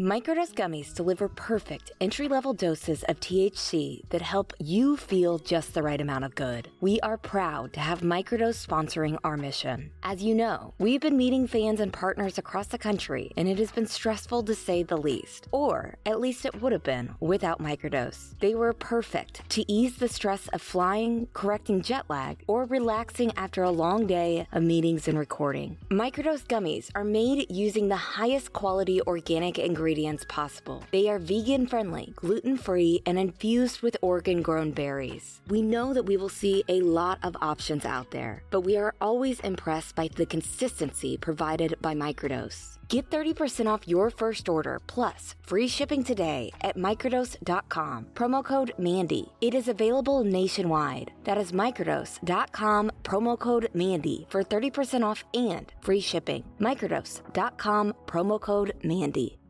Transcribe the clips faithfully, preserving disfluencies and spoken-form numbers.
Microdose gummies deliver perfect entry-level doses of T H C that help you feel just the right amount of good. We are proud to have Microdose sponsoring our mission. As you know, we've been meeting fans and partners across the country, and it has been stressful to say the least, or at least it would have been without Microdose. They were perfect to ease the stress of flying, correcting jet lag, or relaxing after a long day of meetings and recording. Microdose gummies are made using the highest quality organic ingredients ingredients possible. They are vegan friendly, gluten free, and infused with Oregon grown berries. We know that we will see a lot of options out there, but we are always impressed by the consistency provided by Microdose. Get thirty percent off your first order plus free shipping today at microdose dot com. Promo code Mandy. It is available nationwide. That is microdose dot com, promo code Mandy for thirty percent off and free shipping. microdose dot com, promo code Mandy.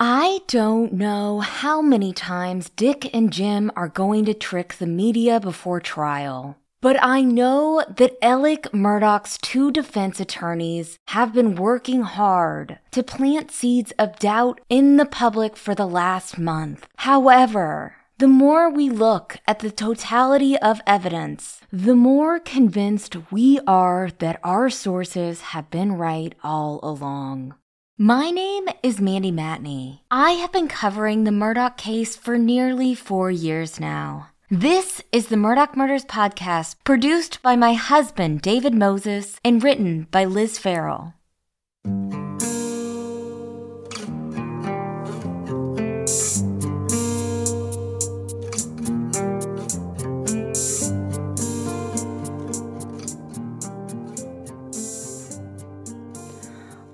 I don't know how many times Dick and Jim are going to trick the media before trial, but I know that Alex Murdaugh's two defense attorneys have been working hard to plant seeds of doubt in the public for the last month. However, the more we look at the totality of evidence, the more convinced we are that our sources have been right all along. My name is Mandy Matney. I have been covering the Murdaugh case for nearly four years now. This is the Murdaugh Murders podcast, produced by my husband, David Moses, and written by Liz Farrell.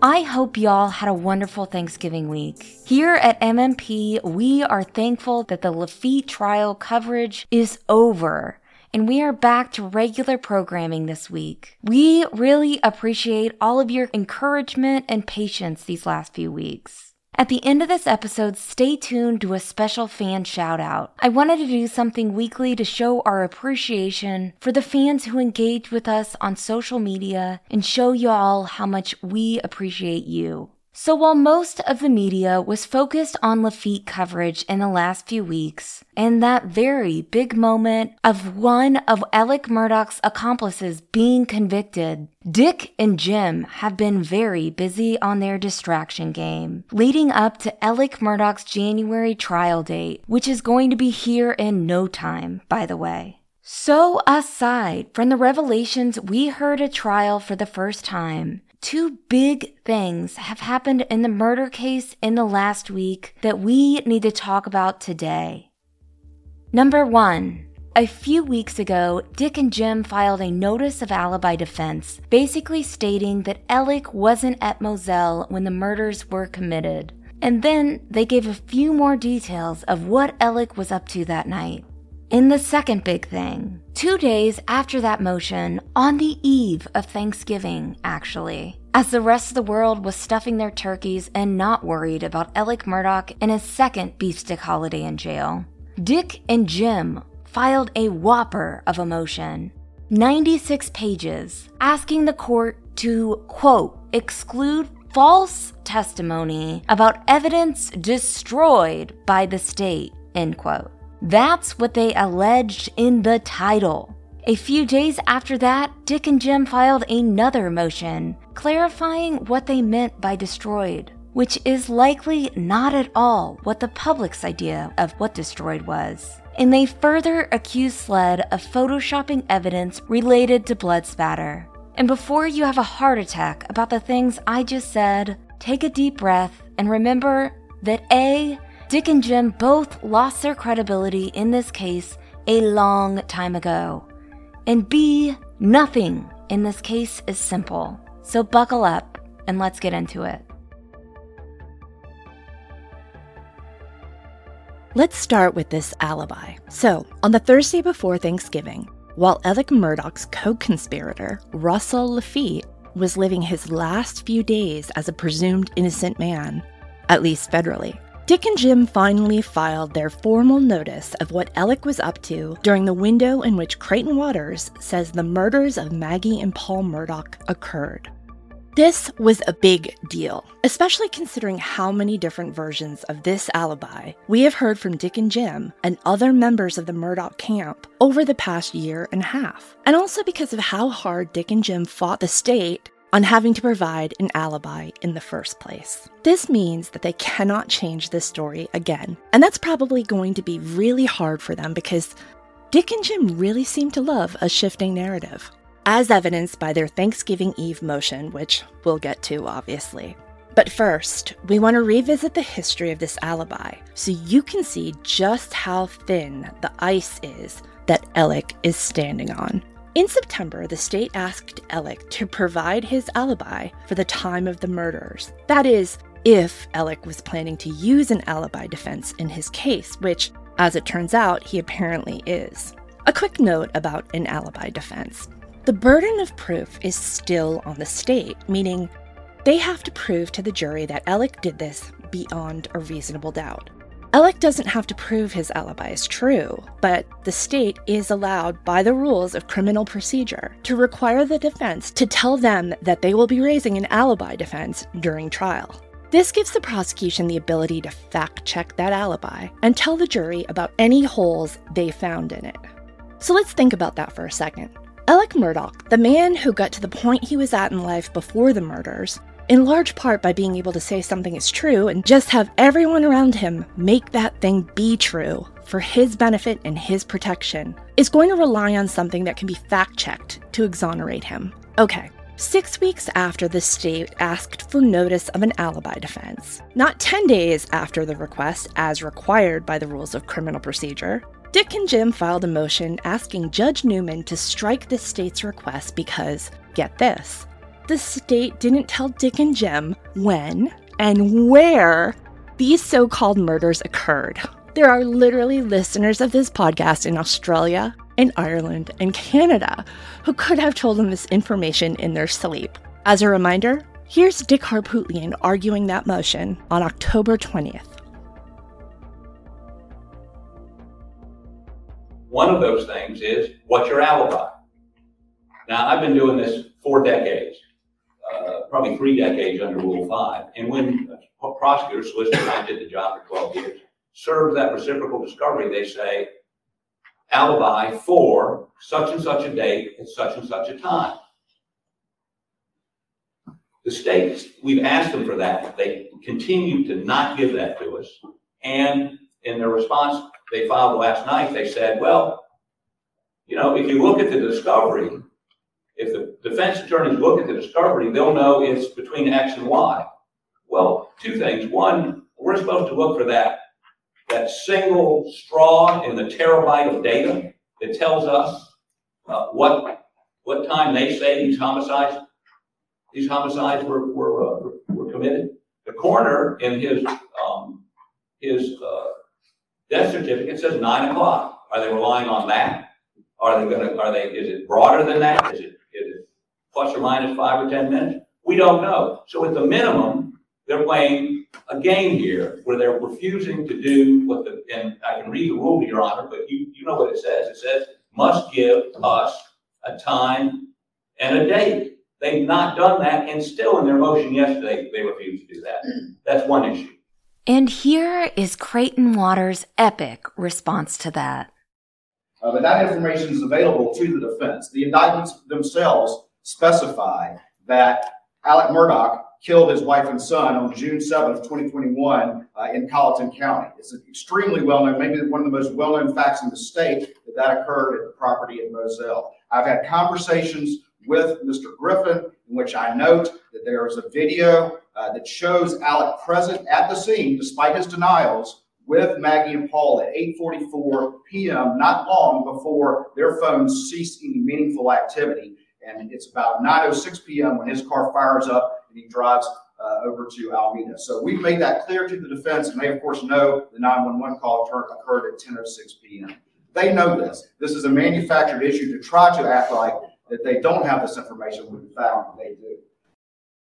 I hope y'all had a wonderful Thanksgiving week. Here at M M P, we are thankful that the Laffitte trial coverage is over, and we are back to regular programming this week. We really appreciate all of your encouragement and patience these last few weeks. At the end of this episode, stay tuned to a special fan shout-out. I wanted to do something weekly to show our appreciation for the fans who engage with us on social media and show y'all how much we appreciate you. So while most of the media was focused on Laffitte coverage in the last few weeks, and that very big moment of one of Alex Murdaugh's accomplices being convicted, Dick and Jim have been very busy on their distraction game, leading up to Alex Murdaugh's January trial date, which is going to be here in no time, by the way. So aside from the revelations we heard at trial for the first time, two big things have happened in the murder case in the last week that we need to talk about today. Number one, a few weeks ago, Dick and Jim filed a notice of alibi defense, basically stating that Alex wasn't at Moselle when the murders were committed. And then they gave a few more details of what Alex was up to that night. In the second big thing, two days after that motion, on the eve of Thanksgiving, actually, as the rest of the world was stuffing their turkeys and not worried about Alex Murdaugh and his second beefstick holiday in jail, Dick and Jim filed a whopper of a motion, ninety-six pages, asking the court to, quote, exclude false testimony about evidence destroyed by the state, end quote. That's what they alleged in the title. A few days after that, Dick and Jim filed another motion, clarifying what they meant by destroyed, which is likely not at all what the public's idea of what destroyed was. And they further accused SLED of photoshopping evidence related to blood spatter. And before you have a heart attack about the things I just said, take a deep breath and remember that A, Dick and Jim both lost their credibility in this case a long time ago. And B, nothing in this case is simple. So buckle up and let's get into it. Let's start with this alibi. So, on the Thursday before Thanksgiving, while Alex Murdaugh's co-conspirator, Russell Laffitte, was living his last few days as a presumed innocent man, at least federally, Dick and Jim finally filed their formal notice of what Alex was up to during the window in which Creighton Waters says the murders of Maggie and Paul Murdaugh occurred. This was a big deal, especially considering how many different versions of this alibi we have heard from Dick and Jim and other members of the Murdaugh camp over the past year and a half, and also because of how hard Dick and Jim fought the state on having to provide an alibi in the first place. This means that they cannot change this story again, and that's probably going to be really hard for them because Dick and Jim really seem to love a shifting narrative, as evidenced by their Thanksgiving Eve motion, which we'll get to, obviously. But first, we want to revisit the history of this alibi so you can see just how thin the ice is that Ellick is standing on. In September, the state asked Ellick to provide his alibi for the time of the murders. That is, if Ellick was planning to use an alibi defense in his case, which, as it turns out, he apparently is. A quick note about an alibi defense. The burden of proof is still on the state, meaning they have to prove to the jury that Ellick did this beyond a reasonable doubt. Ellick doesn't have to prove his alibi is true, but the state is allowed by the rules of criminal procedure to require the defense to tell them that they will be raising an alibi defense during trial. This gives the prosecution the ability to fact-check that alibi and tell the jury about any holes they found in it. So let's think about that for a second. Alex Murdaugh, the man who got to the point he was at in life before the murders, in large part by being able to say something is true and just have everyone around him make that thing be true for his benefit and his protection, is going to rely on something that can be fact-checked to exonerate him. Okay, six weeks after the state asked for notice of an alibi defense, not ten days after the request as required by the rules of criminal procedure, Dick and Jim filed a motion asking Judge Newman to strike the state's request because, get this, the state didn't tell Dick and Jim when and where these so-called murders occurred. There are literally listeners of this podcast in Australia and Ireland and Canada who could have told them this information in their sleep. As a reminder, here's Dick Harpootlian arguing that motion on October twentieth. One of those things is, what's your alibi? Now, I've been doing this four decades, uh, probably three decades under Rule five. And when a prosecutor, solicitor, and I did the job for twelve years, serves that reciprocal discovery, they say, alibi for such and such a date at such and such a time. The states, we've asked them for that. They continue to not give that to us. And in their response, they filed last night, they said, well, you know, if you look at the discovery, if the defense attorneys look at the discovery, they'll know it's between X and Y. Well, two things. One, we're supposed to look for that, that single straw in the terabyte of data that tells us uh, what what time they say these homicides these homicides were were, uh, were committed. The coroner in his um, his uh, death certificate says nine o'clock. Are they relying on that? Are they going to? Are they? Is it broader than that? Is it? Is it plus or minus five or ten minutes? We don't know. So at the minimum, they're playing a game here where they're refusing to do what the. And I can read the rule to Your Honor, but you you know what it says. It says must give us a time and a date. They've not done that, and still in their motion yesterday, they refused to do that. That's one issue. And here is Creighton Waters' epic response to that. Uh, but that information is available to the defense. The indictments themselves specify that Alex Murdaugh killed his wife and son on June seventh, twenty twenty-one uh, in Colleton County. It's extremely well-known, maybe one of the most well-known facts in the state, that that occurred at the property in Moselle. I've had conversations with Mister Griffin in which I note that there is a video Uh, that shows Alex present at the scene, despite his denials, with Maggie and Paul at eight forty-four p.m., not long before their phones cease any meaningful activity. And it's about nine oh six p.m. when his car fires up and he drives uh, over to Alameda. So we've made that clear to the defense, and they, of course, know the nine one one call occurred at ten oh six p.m. They know this. This is a manufactured issue to try to act like that they don't have this information when we found that they do.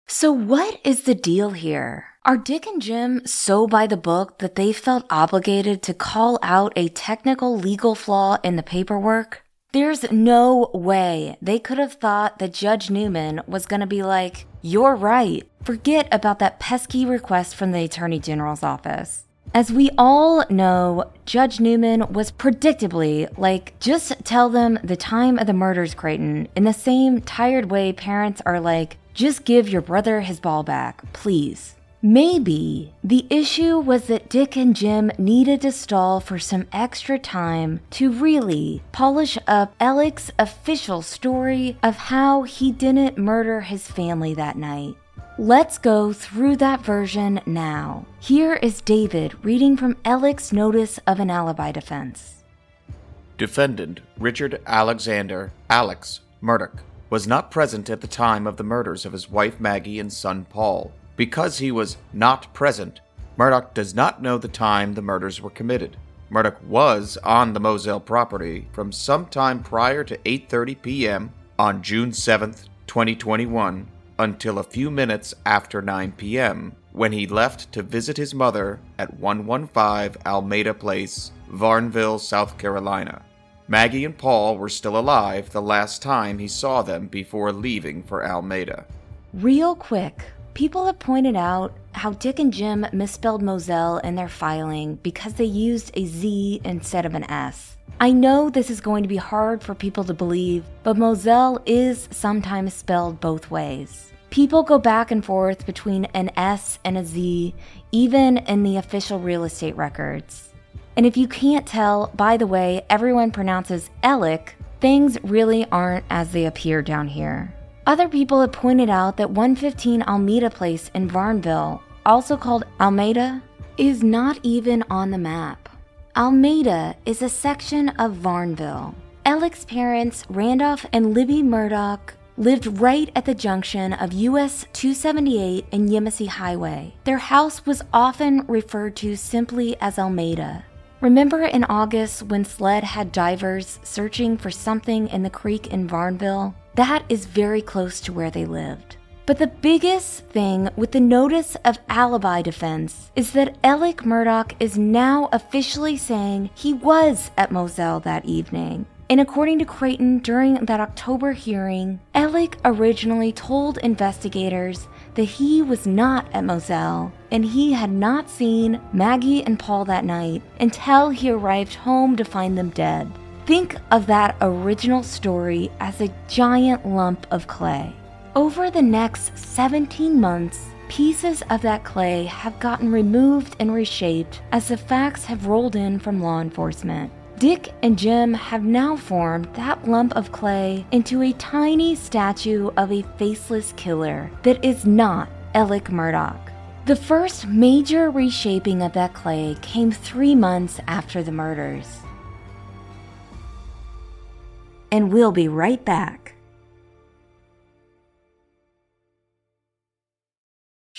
So what is the deal here? Are Dick and Jim so by the book that they felt obligated to call out a technical legal flaw in the paperwork? There's no way they could have thought that Judge Newman was going to be like, "You're right. Forget about that pesky request from the Attorney General's office." As we all know, Judge Newman was predictably like, "Just tell them the time of the murders, Creighton," in the same tired way parents are like, "Just give your brother his ball back, please." Maybe the issue was that Dick and Jim needed to stall for some extra time to really polish up Alex's official story of how he didn't murder his family that night. Let's go through that version now. Here is David reading from Alex's notice of an alibi defense. Defendant Richard Alexander, Alex Murdaugh, was not present at the time of the murders of his wife Maggie and son Paul. Because he was not present, Murdaugh does not know the time the murders were committed. Murdaugh was on the Moselle property from sometime prior to eight thirty p.m. on June seventh, twenty twenty-one, until a few minutes after nine p.m., when he left to visit his mother at one fifteen Alameda Place, Varnville, South Carolina. Maggie and Paul were still alive the last time he saw them before leaving for Alameda. Real quick, people have pointed out how Dick and Jim misspelled Moselle in their filing because they used a Z instead of an S. I know this is going to be hard for people to believe, but Moselle is sometimes spelled both ways. People go back and forth between an S and a Z, even in the official real estate records. And if you can't tell by the way everyone pronounces Alec, things really aren't as they appear down here. Other people have pointed out that one fifteen Alameda Place in Varnville, also called Alameda, is not even on the map. Alameda is a section of Varnville. Alex's parents, Randolph and Libby Murdaugh, lived right at the junction of U S two seventy-eight and Yemisi Highway. Their house was often referred to simply as Alameda. Remember in August when SLED had divers searching for something in the creek in Varnville? That is very close to where they lived. But the biggest thing with the notice of alibi defense is that Alec Murdaugh is now officially saying he was at Moselle that evening. And according to Creighton, during that October hearing, Alec originally told investigators that he was not at Moselle and he had not seen Maggie and Paul that night until he arrived home to find them dead. Think of that original story as a giant lump of clay. Over the next seventeen months, pieces of that clay have gotten removed and reshaped as the facts have rolled in from law enforcement. Dick and Jim have now formed that lump of clay into a tiny statue of a faceless killer that is not Alec Murdaugh. The first major reshaping of that clay came three months after the murders. And we'll be right back.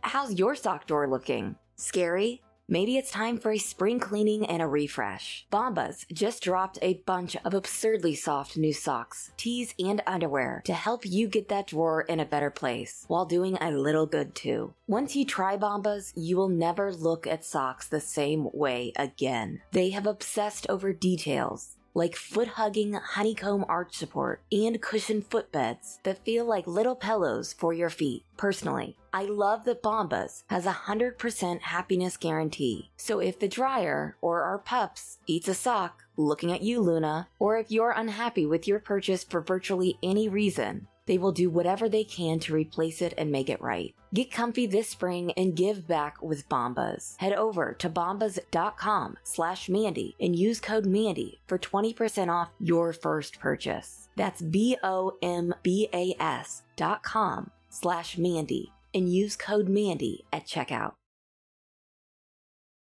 How's your sock drawer looking? Scary? Maybe it's time for a spring cleaning and a refresh. Bombas just dropped a bunch of absurdly soft new socks, tees, and underwear to help you get that drawer in a better place while doing a little good too. Once you try Bombas, you will never look at socks the same way again. They have obsessed over details, like foot-hugging honeycomb arch support and cushioned footbeds that feel like little pillows for your feet. Personally, I love that Bombas has a one hundred percent happiness guarantee. So if the dryer or our pups eats a sock, looking at you, Luna, or if you're unhappy with your purchase for virtually any reason, they will do whatever they can to replace it and make it right. Get comfy this spring and give back with Bombas. Head over to bombas.com slash Mandy and use code Mandy for twenty percent off your first purchase. That's B-O-M-B-A-S dot com slash Mandy and use code Mandy at checkout.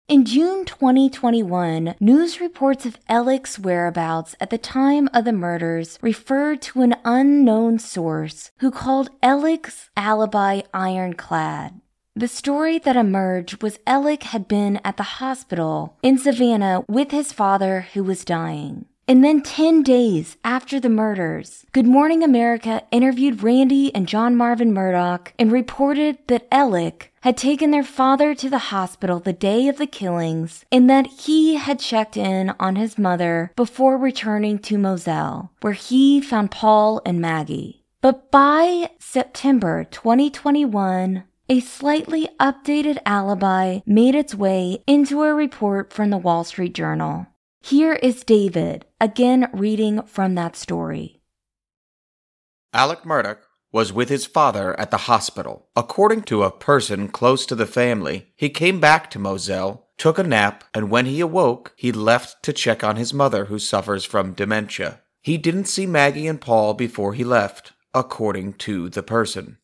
In June twenty twenty-one, news reports of Alex's whereabouts at the time of the murders referred to an unknown source who called Alex's alibi ironclad. The story that emerged was Alex had been at the hospital in Savannah with his father who was dying. And then ten days after the murders, Good Morning America interviewed Randy and John Marvin Murdaugh and reported that Alex had taken their father to the hospital the day of the killings and that he had checked in on his mother before returning to Moselle, where he found Paul and Maggie. But by September twenty twenty-one, a slightly updated alibi made its way into a report from the Wall Street Journal. Here is David, again reading from that story. Alex Murdaugh was with his father at the hospital. According to a person close to the family, he came back to Moselle, took a nap, and when he awoke, he left to check on his mother who suffers from dementia. He didn't see Maggie and Paul before he left, according to the person.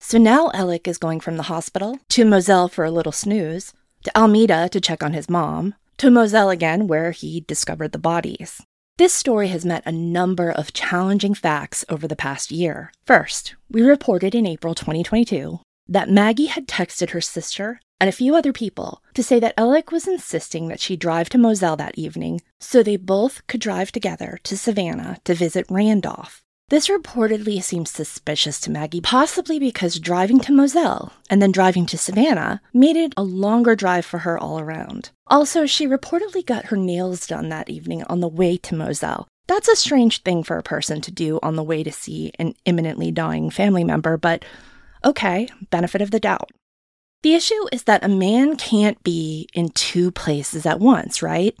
So now Alex is going from the hospital to Moselle for a little snooze, to Alameda to check on his mom, to Moselle again, where he discovered the bodies. This story has met a number of challenging facts over the past year. First, we reported in April twenty twenty-two that Maggie had texted her sister and a few other people to say that Alex was insisting that she drive to Moselle that evening so they both could drive together to Savannah to visit Randolph. This reportedly seems suspicious to Maggie, possibly because driving to Moselle and then driving to Savannah made it a longer drive for her all around. Also, she reportedly got her nails done that evening on the way to Moselle. That's a strange thing for a person to do on the way to see an imminently dying family member, but okay, benefit of the doubt. The issue is that a man can't be in two places at once, right?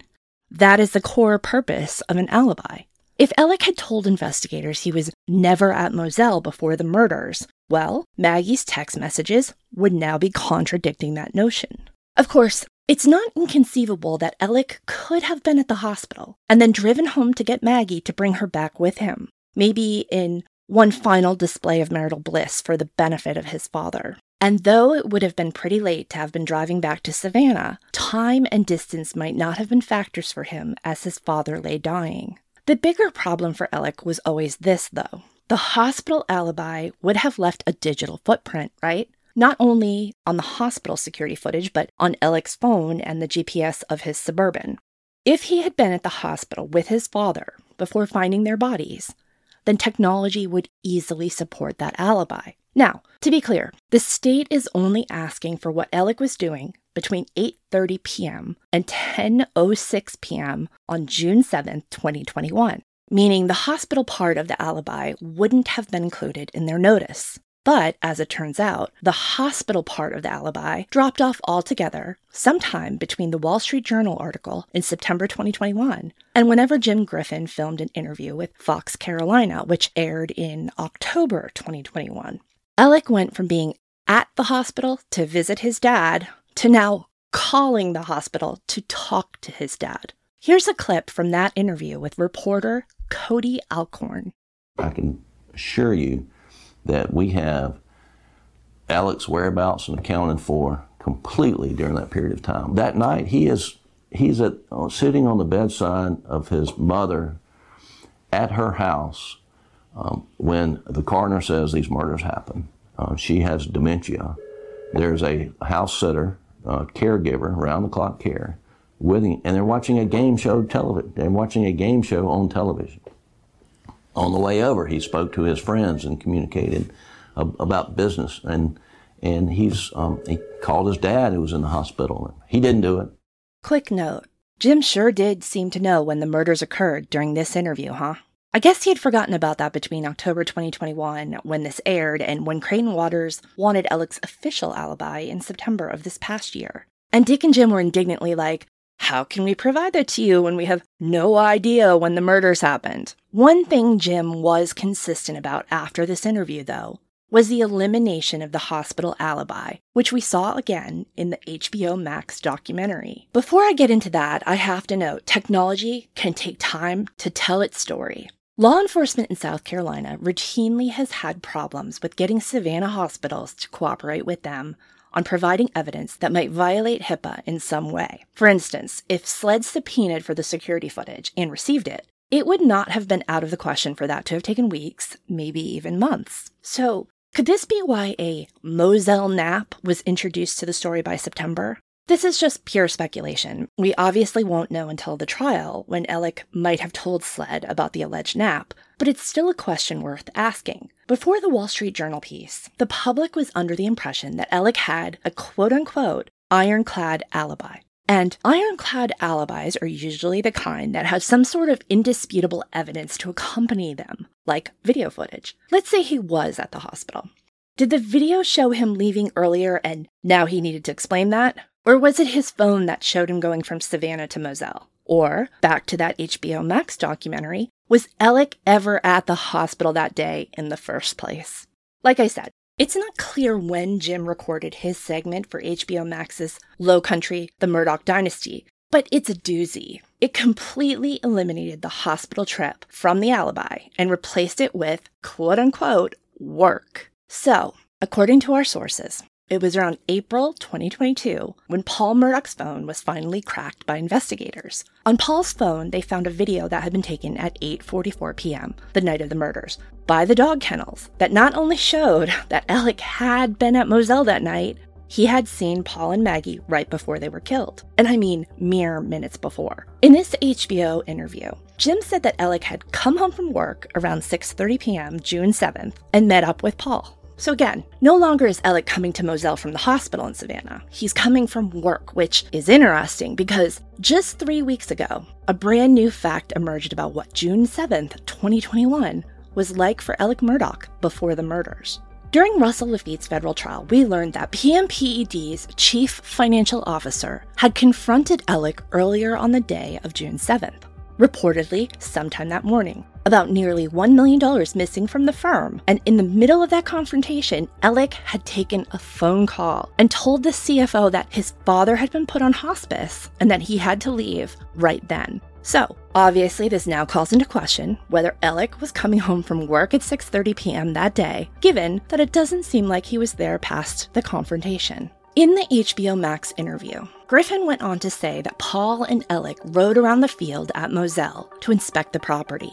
That is the core purpose of an alibi. If Alex had told investigators he was never at Moselle before the murders, well, Maggie's text messages would now be contradicting that notion. Of course, it's not inconceivable that Alex could have been at the hospital and then driven home to get Maggie to bring her back with him, maybe in one final display of marital bliss for the benefit of his father. And though it would have been pretty late to have been driving back to Savannah, time and distance might not have been factors for him as his father lay dying. The bigger problem for Alex was always this, though. The hospital alibi would have left a digital footprint, right? Not only on the hospital security footage, but on Alex's phone and the G P S of his Suburban. If he had been at the hospital with his father before finding their bodies, then technology would easily support that alibi. Now, to be clear, the state is only asking for what Alex was doing between eight thirty p.m. and ten oh six p.m. on June seventh, twenty twenty-one, meaning the hospital part of the alibi wouldn't have been included in their notice. But, as it turns out, the hospital part of the alibi dropped off altogether sometime between the Wall Street Journal article in September twenty twenty-one and whenever Jim Griffin filmed an interview with Fox Carolina, which aired in October twenty twenty-one. Alex went from being at the hospital to visit his dad to now calling the hospital to talk to his dad. Here's a clip from that interview with reporter Cody Alcorn. I can assure you that we have Alex's whereabouts and accounted for completely during that period of time. That night, he is he's at, uh, sitting on the bedside of his mother at her house um, when the coroner says these murders happen. Uh, she has dementia. There's a house sitter, uh, caregiver, round-the-clock care, with him, and they're watching a game show television. They're watching a game show on television. On the way over, he spoke to his friends and communicated ab- about business, and and he's um, he called his dad, who was in the hospital. He didn't do it. Quick note, Jim sure did seem to know when the murders occurred during this interview, huh? I guess he had forgotten about that between October twenty twenty-one, when this aired, and when Creighton Waters wanted Alec's official alibi in September of this past year. And Dick and Jim were indignantly like, how can we provide that to you when we have no idea when the murders happened? One thing Jim was consistent about after this interview, though, was the elimination of the hospital alibi, which we saw again in the H B O Max documentary. Before I get into that, I have to note, technology can take time to tell its story. Law enforcement in South Carolina routinely has had problems with getting Savannah hospitals to cooperate with them on providing evidence that might violate HIPAA in some way. For instance, if SLED subpoenaed for the security footage and received it, it would not have been out of the question for that to have taken weeks, maybe even months. So, could this be why a Moselle nap was introduced to the story by September? This is just pure speculation. We obviously won't know until the trial, when Alec might have told SLED about the alleged nap, but it's still a question worth asking. Before the Wall Street Journal piece, the public was under the impression that Alec had a quote-unquote ironclad alibi. And ironclad alibis are usually the kind that have some sort of indisputable evidence to accompany them, like video footage. Let's say he was at the hospital. Did the video show him leaving earlier and now he needed to explain that? Or was it his phone that showed him going from Savannah to Moselle? Or, back to that H B O Max documentary, was Alec ever at the hospital that day in the first place? Like I said, it's not clear when Jim recorded his segment for H B O Max's Low Country, The Murdaugh Dynasty, but it's a doozy. It completely eliminated the hospital trip from the alibi and replaced it with, quote-unquote, work. So, according to our sources, it was around April twenty twenty-two when Paul Murdaugh's phone was finally cracked by investigators. On Paul's phone, they found a video that had been taken at eight forty-four p.m., the night of the murders, by the dog kennels that not only showed that Alec had been at Moselle that night, he had seen Paul and Maggie right before they were killed. And I mean mere minutes before. In this H B O interview, Jim said that Alec had come home from work around six thirty p.m. June seventh and met up with Paul. So again, no longer is Alec coming to Moselle from the hospital in Savannah. He's coming from work, which is interesting because just three weeks ago, a brand new fact emerged about what June seventh, twenty twenty-one was like for Alec Murdaugh before the murders. During Russell Laffitte's federal trial, we learned that P M P E D's chief financial officer had confronted Alec earlier on the day of June seventh, reportedly sometime that morning, about nearly one million dollars missing from the firm. And in the middle of that confrontation, Alec had taken a phone call and told the C F O that his father had been put on hospice and that he had to leave right then. So, obviously this now calls into question whether Alec was coming home from work at six thirty p.m. that day, given that it doesn't seem like he was there past the confrontation. In the H B O Max interview, Griffin went on to say that Paul and Alec rode around the field at Moselle to inspect the property,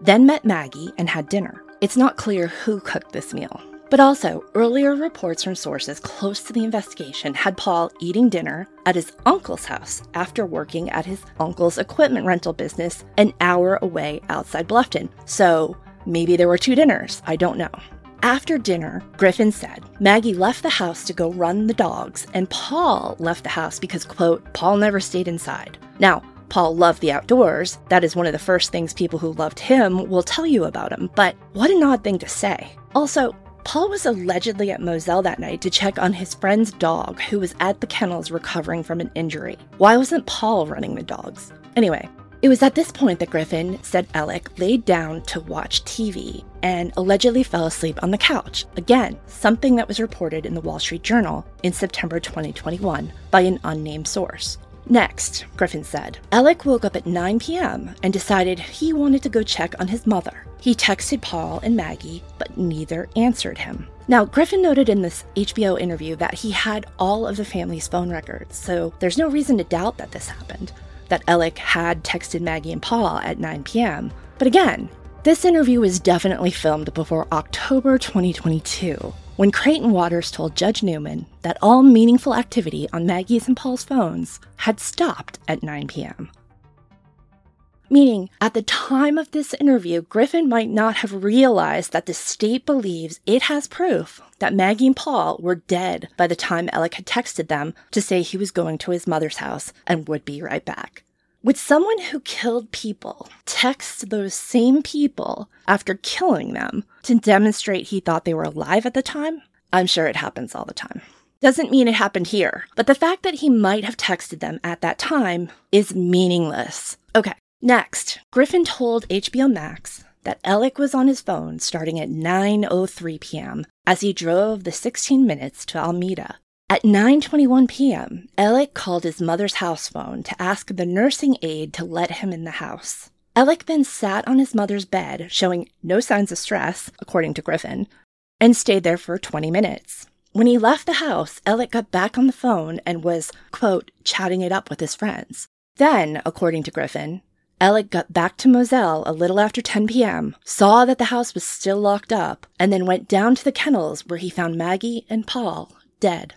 then met Maggie and had dinner. It's not clear who cooked this meal. But also, earlier reports from sources close to the investigation had Paul eating dinner at his uncle's house after working at his uncle's equipment rental business an hour away outside Bluffton. So maybe there were two dinners, I don't know. After dinner, Griffin said, Maggie left the house to go run the dogs, and Paul left the house because, quote, Paul never stayed inside. Now, Paul loved the outdoors. That is one of the first things people who loved him will tell you about him, but what an odd thing to say. Also, Paul was allegedly at Moselle that night to check on his friend's dog who was at the kennels recovering from an injury. Why wasn't Paul running the dogs? Anyway, it was at this point that Griffin said Alec laid down to watch T V and allegedly fell asleep on the couch. Again, something that was reported in the Wall Street Journal in September twenty twenty-one by an unnamed source. Next, Griffin said, Alec woke up at nine p.m. and decided he wanted to go check on his mother. He texted Paul and Maggie, but neither answered him. Now, Griffin noted in this H B O interview that he had all of the family's phone records, so there's no reason to doubt that this happened, that Alec had texted Maggie and Paul at nine p.m. But again, this interview was definitely filmed before October twenty twenty-two, when Creighton Waters told Judge Newman that all meaningful activity on Maggie's and Paul's phones had stopped at nine p.m. Meaning, at the time of this interview, Griffin might not have realized that the state believes it has proof that Maggie and Paul were dead by the time Alec had texted them to say he was going to his mother's house and would be right back. Would someone who killed people text those same people after killing them to demonstrate he thought they were alive at the time? I'm sure it happens all the time. Doesn't mean it happened here, but the fact that he might have texted them at that time is meaningless. Okay, next, Griffin told H B O Max that Alec was on his phone starting at nine oh three p.m. as he drove the sixteen minutes to Alameda. At nine twenty-one p.m., Alec called his mother's house phone to ask the nursing aide to let him in the house. Alec then sat on his mother's bed, showing no signs of stress, according to Griffin, and stayed there for twenty minutes. When he left the house, Alec got back on the phone and was, quote, chatting it up with his friends. Then, according to Griffin, Alec got back to Moselle a little after ten p.m., saw that the house was still locked up, and then went down to the kennels where he found Maggie and Paul dead.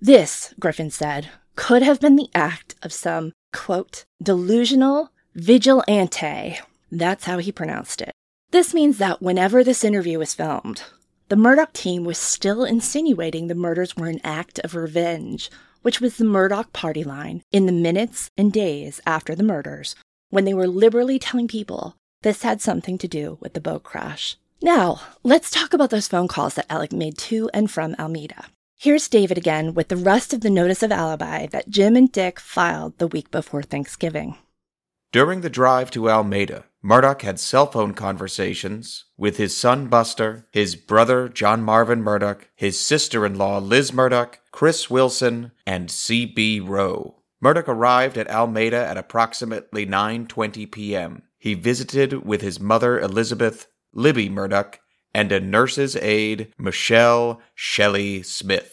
This, Griffin said, could have been the act of some, quote, delusional vigilante. That's how he pronounced it. This means that whenever this interview was filmed, the Murdaugh team was still insinuating the murders were an act of revenge, which was the Murdaugh party line in the minutes and days after the murders, when they were liberally telling people this had something to do with the boat crash. Now, let's talk about those phone calls that Alec made to and from Alameda. Here's David again with the rest of the notice of alibi that Jim and Dick filed the week before Thanksgiving. During the drive to Alameda, Murdaugh had cell phone conversations with his son Buster, his brother John Marvin Murdaugh, his sister-in-law Liz Murdaugh, Chris Wilson, and C B Rowe. Murdaugh arrived at Alameda at approximately nine twenty p.m. He visited with his mother Elizabeth, Libby Murdaugh, and a nurse's aide, Michelle Shelley Smith.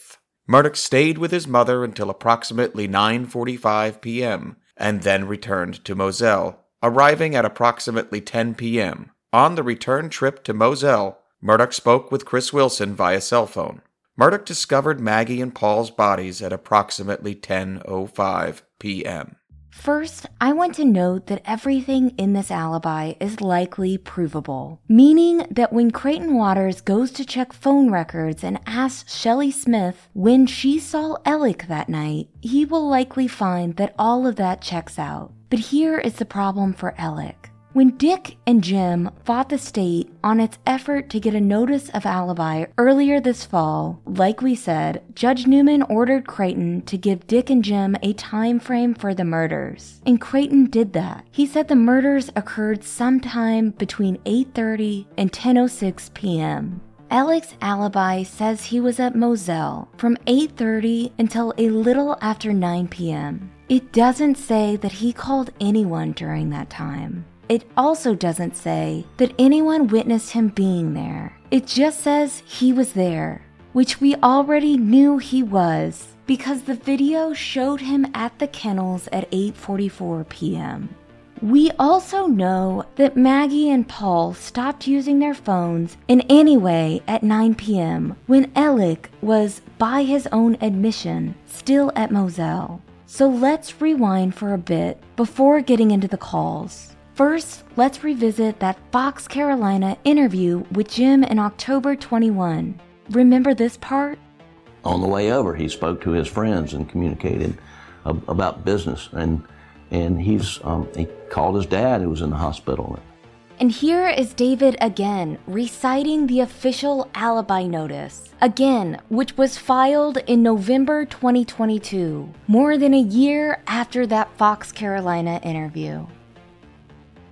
Murdaugh stayed with his mother until approximately nine forty-five p.m. and then returned to Moselle, arriving at approximately ten p.m. On the return trip to Moselle, Murdaugh spoke with Chris Wilson via cell phone. Murdaugh discovered Maggie and Paul's bodies at approximately ten oh five p.m. First, I want to note that everything in this alibi is likely provable, meaning that when Creighton Waters goes to check phone records and asks Shelley Smith when she saw Alec that night, he will likely find that all of that checks out. But here is the problem for Alec. When Dick and Jim fought the state on its effort to get a notice of alibi earlier this fall, like we said, Judge Newman ordered Creighton to give Dick and Jim a time frame for the murders. And Creighton did that. He said the murders occurred sometime between eight thirty and ten oh six p.m. Alec's alibi says he was at Moselle from eight thirty until a little after nine p.m. It doesn't say that he called anyone during that time. It also doesn't say that anyone witnessed him being there. It just says he was there, which we already knew he was because the video showed him at the kennels at eight forty-four p.m. We also know that Maggie and Paul stopped using their phones in any way at nine p.m. when Alec was, by his own admission, still at Moselle. So let's rewind for a bit before getting into the calls. First, let's revisit that Fox Carolina interview with Jim in October twenty-one. Remember this part? On the way over, he spoke to his friends and communicated ab- about business. And and he's um, he called his dad, who was in the hospital. And here is David again, reciting the official alibi notice, again, which was filed in November twenty twenty-two, more than a year after that Fox Carolina interview.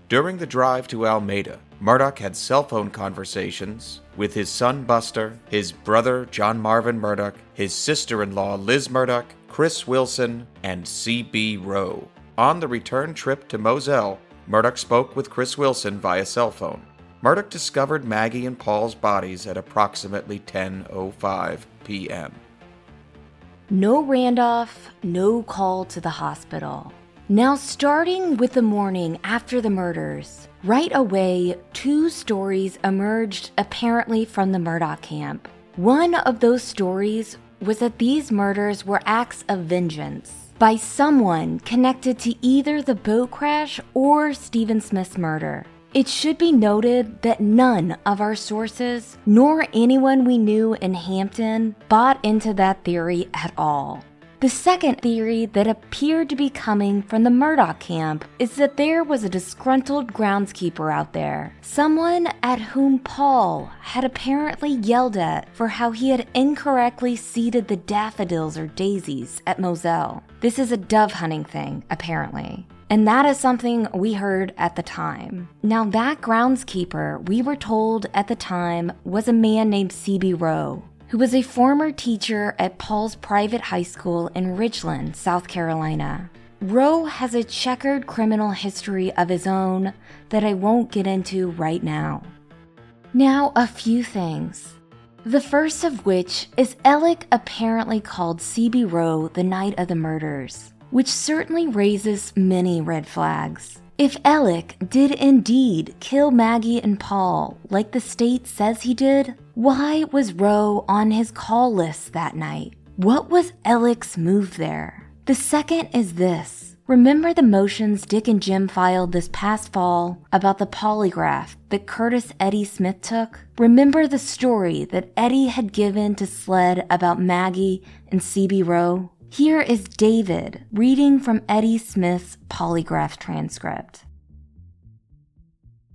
During the drive to Alameda, Murdaugh had cell phone conversations with his son Buster, his brother John Marvin Murdaugh, his sister-in-law Liz Murdaugh, Chris Wilson, and C B Rowe. On the return trip to Moselle, Murdaugh spoke with Chris Wilson via cell phone. Murdaugh discovered Maggie and Paul's bodies at approximately ten oh five p.m. No Randolph, no call to the hospital. Now, starting with the morning after the murders, right away, two stories emerged apparently from the Murdaugh camp. One of those stories was that these murders were acts of vengeance by someone connected to either the boat crash or Stephen Smith's murder. It should be noted that none of our sources, nor anyone we knew in Hampton, bought into that theory at all. The second theory that appeared to be coming from the Murdaugh camp is that there was a disgruntled groundskeeper out there, someone at whom Paul had apparently yelled at for how he had incorrectly seeded the daffodils or daisies at Moselle. This is a dove hunting thing, apparently. And that is something we heard at the time. Now, that groundskeeper, we were told at the time, was a man named C B. Rowe, who was a former teacher at Paul's private high school in Ridgeland, South Carolina. Rowe has a checkered criminal history of his own that I won't get into right now. Now, a few things. The first of which is Alec apparently called C B. Rowe the night of the murders, which certainly raises many red flags. If Alec did indeed kill Maggie and Paul like the state says he did, why was Rowe on his call list that night? What was Alec's move there? The second is this. Remember the motions Dick and Jim filed this past fall about the polygraph that Curtis Eddie Smith took? Remember the story that Eddie had given to SLED about Maggie and C B. Rowe? Here is David reading from Eddie Smith's polygraph transcript.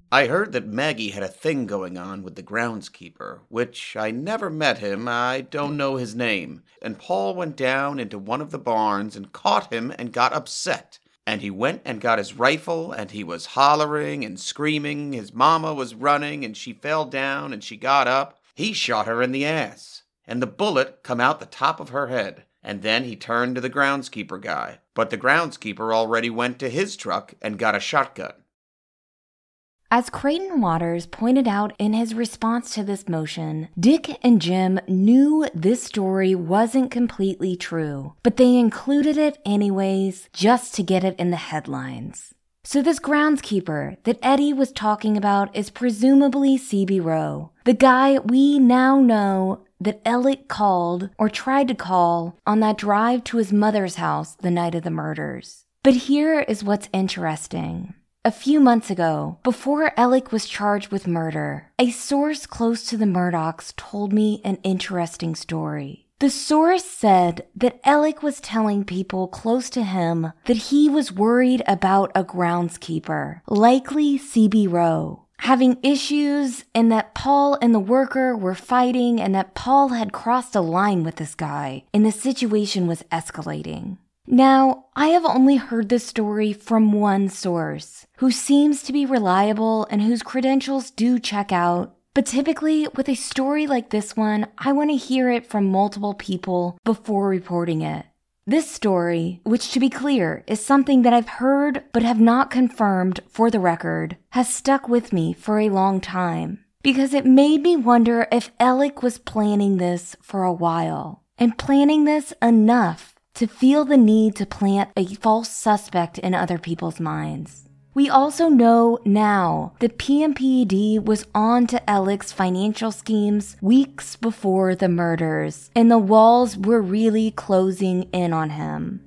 I heard that Maggie had a thing going on with the groundskeeper, which I never met him, I don't know his name, and Paul went down into one of the barns and caught him and got upset. And he went and got his rifle, and he was hollering and screaming, his mama was running, and she fell down, and she got up. He shot her in the ass, and the bullet come out the top of her head. And then he turned to the groundskeeper guy. But the groundskeeper already went to his truck and got a shotgun. As Creighton Waters pointed out in his response to this motion, Dick and Jim knew this story wasn't completely true, but they included it anyways just to get it in the headlines. So this groundskeeper that Eddie was talking about is presumably C B. Rowe, the guy we now know that Alec called or tried to call on that drive to his mother's house the night of the murders. But here is what's interesting. A few months ago, before Alec was charged with murder, a source close to the Murdaughs told me an interesting story. The source said that Alec was telling people close to him that he was worried about a groundskeeper, likely C B. Rowe, having issues, and that Paul and the worker were fighting, and that Paul had crossed a line with this guy, and the situation was escalating. Now, I have only heard this story from one source, who seems to be reliable and whose credentials do check out, but typically with a story like this one, I want to hear it from multiple people before reporting it. This story, which to be clear is something that I've heard but have not confirmed for the record, has stuck with me for a long time because it made me wonder if Alec was planning this for a while and planning this enough to feel the need to plant a false suspect in other people's minds. We also know now that P M P E D was on to Alec's financial schemes weeks before the murders, and the walls were really closing in on him.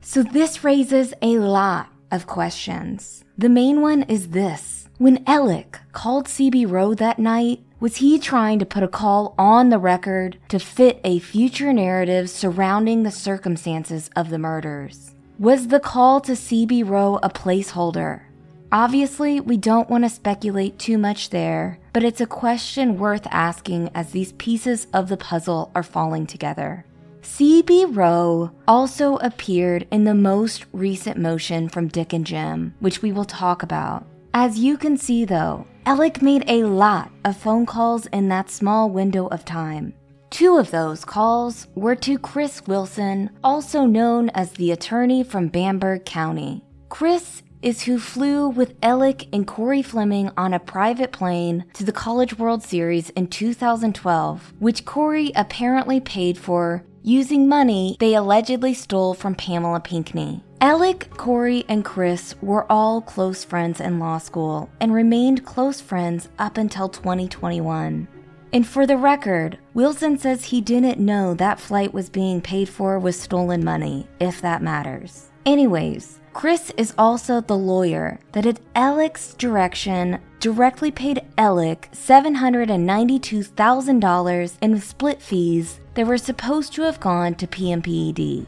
So this raises a lot of questions. The main one is this. When Alec called C B. Rowe that night, was he trying to put a call on the record to fit a future narrative surrounding the circumstances of the murders? Was the call to C B. Rowe a placeholder? Obviously, we don't want to speculate too much there, but it's a question worth asking as these pieces of the puzzle are falling together. C B. Rowe also appeared in the most recent motion from Dick and Jim, which we will talk about. As you can see though, Alec made a lot of phone calls in that small window of time. Two of those calls were to Chris Wilson, also known as the attorney from Bamberg County. Chris is who flew with Alec and Corey Fleming on a private plane to the College World Series in two thousand twelve, which Corey apparently paid for using money they allegedly stole from Pamela Pinckney. Alec, Corey, and Chris were all close friends in law school and remained close friends up until twenty twenty-one. And for the record, Wilson says he didn't know that flight was being paid for with stolen money, if that matters. Anyways, Chris is also the lawyer that at Alec's direction directly paid Alec seven hundred ninety-two thousand dollars in split fees that were supposed to have gone to P M P E D.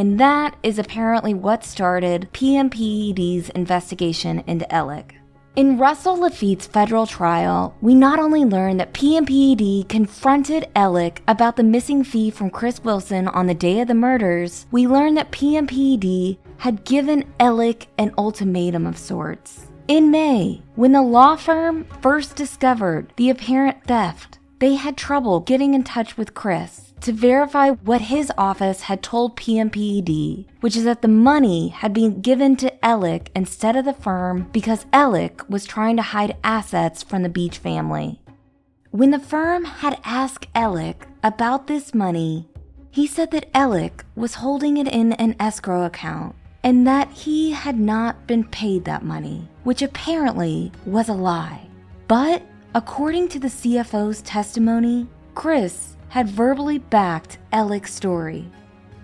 And that is apparently what started P M P E D's investigation into Alec. In Russell Laffitte's federal trial, we not only learned that P M P E D confronted Alec about the missing fee from Chris Wilson on the day of the murders, we learned that P M P E D had given Alec an ultimatum of sorts. In May, when the law firm first discovered the apparent theft, they had trouble getting in touch with Chris to verify what his office had told P M P E D, which is that the money had been given to Alec instead of the firm because Alec was trying to hide assets from the Beach family. When the firm had asked Alec about this money, he said that Alec was holding it in an escrow account and that he had not been paid that money, which apparently was a lie. But according to the C F O's testimony, Chris had verbally backed Alec's story.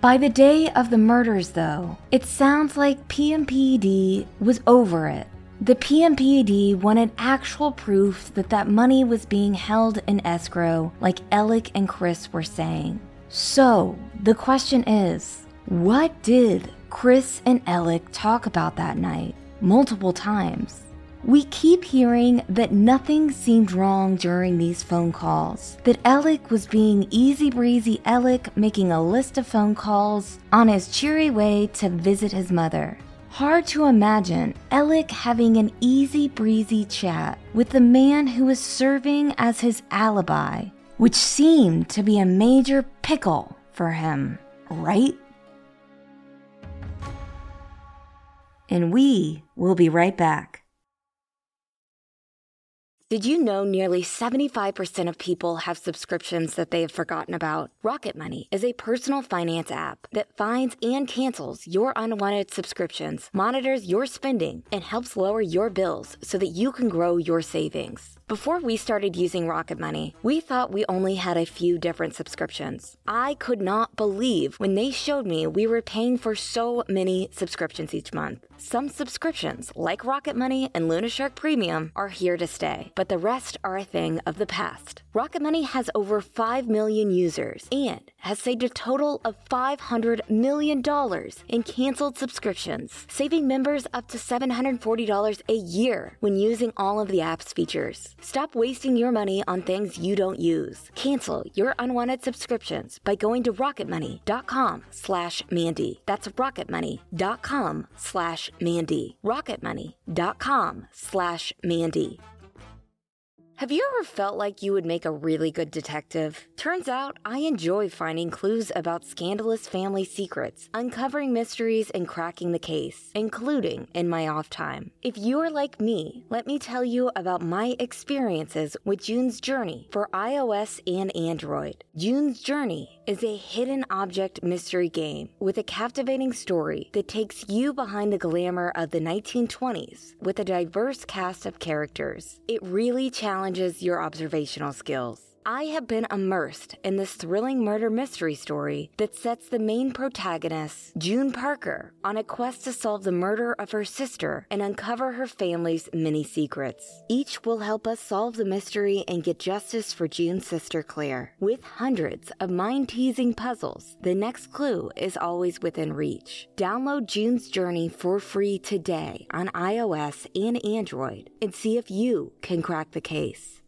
By the day of the murders, though, it sounds like P M P E D was over it. The P M P E D wanted actual proof that that money was being held in escrow, like Alec and Chris were saying. So the question is, what did Chris and Alec talk about that night, multiple times? We keep hearing that nothing seemed wrong during these phone calls, that Alec was being easy breezy Alec, making a list of phone calls on his cheery way to visit his mother. Hard to imagine Alec having an easy breezy chat with the man who was serving as his alibi, which seemed to be a major pickle for him, right? And we will be right back. Did you know nearly seventy-five percent of people have subscriptions that they have forgotten about? Rocket Money is a personal finance app that finds and cancels your unwanted subscriptions, monitors your spending, and helps lower your bills so that you can grow your savings. Before we started using Rocket Money, we thought we only had a few different subscriptions. I could not believe when they showed me we were paying for so many subscriptions each month. Some subscriptions, like Rocket Money and Lunashark Premium, are here to stay, but the rest are a thing of the past. Rocket Money has over five million users and has saved a total of five hundred million dollars in canceled subscriptions, saving members up to seven hundred forty dollars a year when using all of the app's features. Stop wasting your money on things you don't use. Cancel your unwanted subscriptions by going to rocket money dot com slash Mandy. That's rocket money dot com slash Mandy. rocket money dot com slash Mandy. Have you ever felt like you would make a really good detective? Turns out, I enjoy finding clues about scandalous family secrets, uncovering mysteries, and cracking the case, including in my off time. If you're like me, let me tell you about my experiences with June's Journey for iOS and Android. June's Journey is a hidden object mystery game with a captivating story that takes you behind the glamour of the nineteen twenties with a diverse cast of characters. It really challenges your observational skills. I have been immersed in this thrilling murder mystery story that sets the main protagonist, June Parker, on a quest to solve the murder of her sister and uncover her family's many secrets. Each will help us solve the mystery and get justice for June's sister, Claire. With hundreds of mind-teasing puzzles, the next clue is always within reach. Download June's Journey for free today on iOS and Android and see if you can crack the case.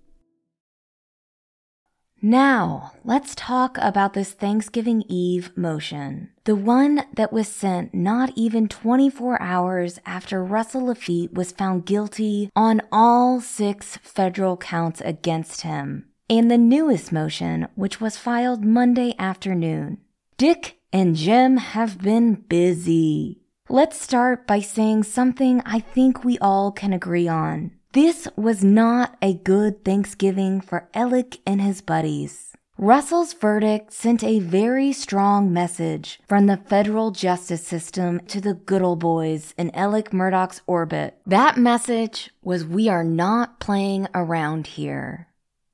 Now, let's talk about this Thanksgiving Eve motion, the one that was sent not even twenty-four hours after Russell Laffitte was found guilty on all six federal counts against him, and the newest motion, which was filed Monday afternoon. Dick and Jim have been busy. Let's start by saying something I think we all can agree on. This was not a good Thanksgiving for Alec and his buddies. Russell's verdict sent a very strong message from the federal justice system to the good old boys in Alec Murdaugh's orbit. That message was, we are not playing around here.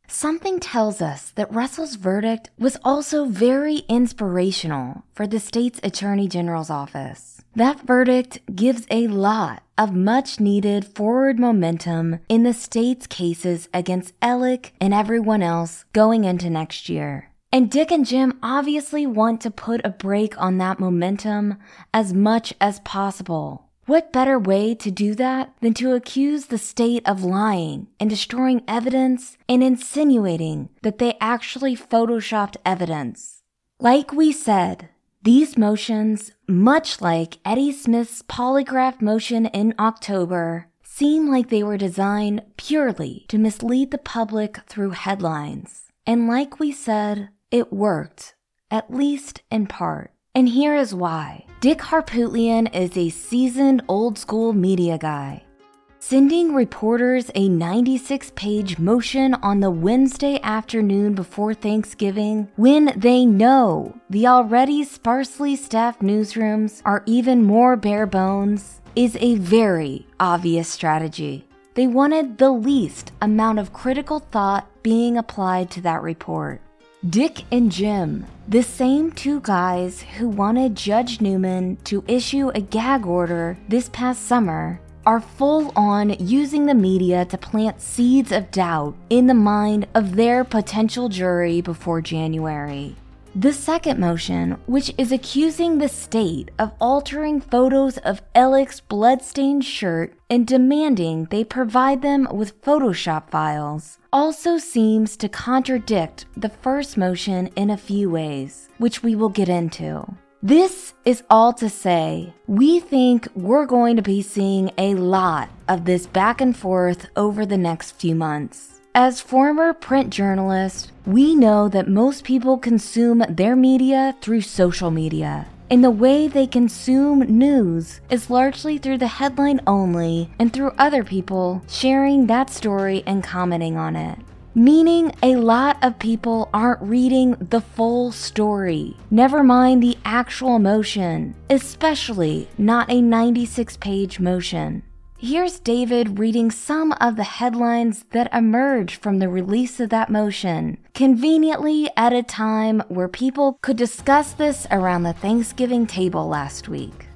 Something tells us that Russell's verdict was also very inspirational for the state's attorney general's office. That verdict gives a lot of much-needed forward momentum in the state's cases against Alec and everyone else going into next year. And Dick and Jim obviously want to put a brake on that momentum as much as possible. What better way to do that than to accuse the state of lying and destroying evidence and insinuating that they actually photoshopped evidence? Like we said, these motions, much like Eddie Smith's polygraph motion in October, seem like they were designed purely to mislead the public through headlines. And like we said, it worked, at least in part. And here is why. Dick Harpootlian is a seasoned old-school media guy. Sending reporters a ninety-six page motion on the Wednesday afternoon before Thanksgiving when they know the already sparsely staffed newsrooms are even more bare bones is a very obvious strategy. They wanted the least amount of critical thought being applied to that report. Dick and Jim, the same two guys who wanted Judge Newman to issue a gag order this past summer, are full on using the media to plant seeds of doubt in the mind of their potential jury before January. The second motion, which is accusing the state of altering photos of Alex's bloodstained shirt and demanding they provide them with Photoshop files, also seems to contradict the first motion in a few ways, which we will get into. This is all to say, we think we're going to be seeing a lot of this back and forth over the next few months. As former print journalists, we know that most people consume their media through social media, and the way they consume news is largely through the headline only and through other people sharing that story and commenting on it. Meaning a lot of people aren't reading the full story, never mind the actual motion, especially not a ninety-six page motion. Here's David reading some of the headlines that emerged from the release of that motion, conveniently at a time where people could discuss this around the Thanksgiving table last week.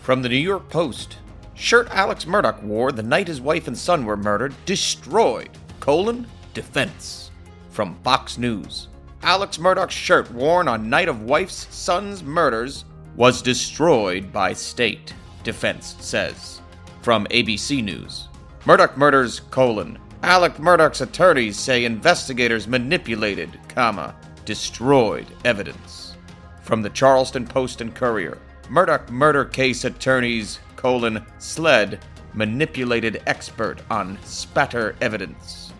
From the New York Post, shirt Alex Murdaugh wore the night his wife and son were murdered, destroyed, colon, defense. From Fox News, Alex Murdaugh's shirt worn on night of wife's son's murders was destroyed by state, defense says. From A B C News, Murdaugh murders, colon, Alex Murdaugh's attorneys say investigators manipulated, comma, destroyed evidence. From the Charleston Post and Courier, Murdaugh murder case attorneys, colon, SLED, manipulated expert on spatter evidence.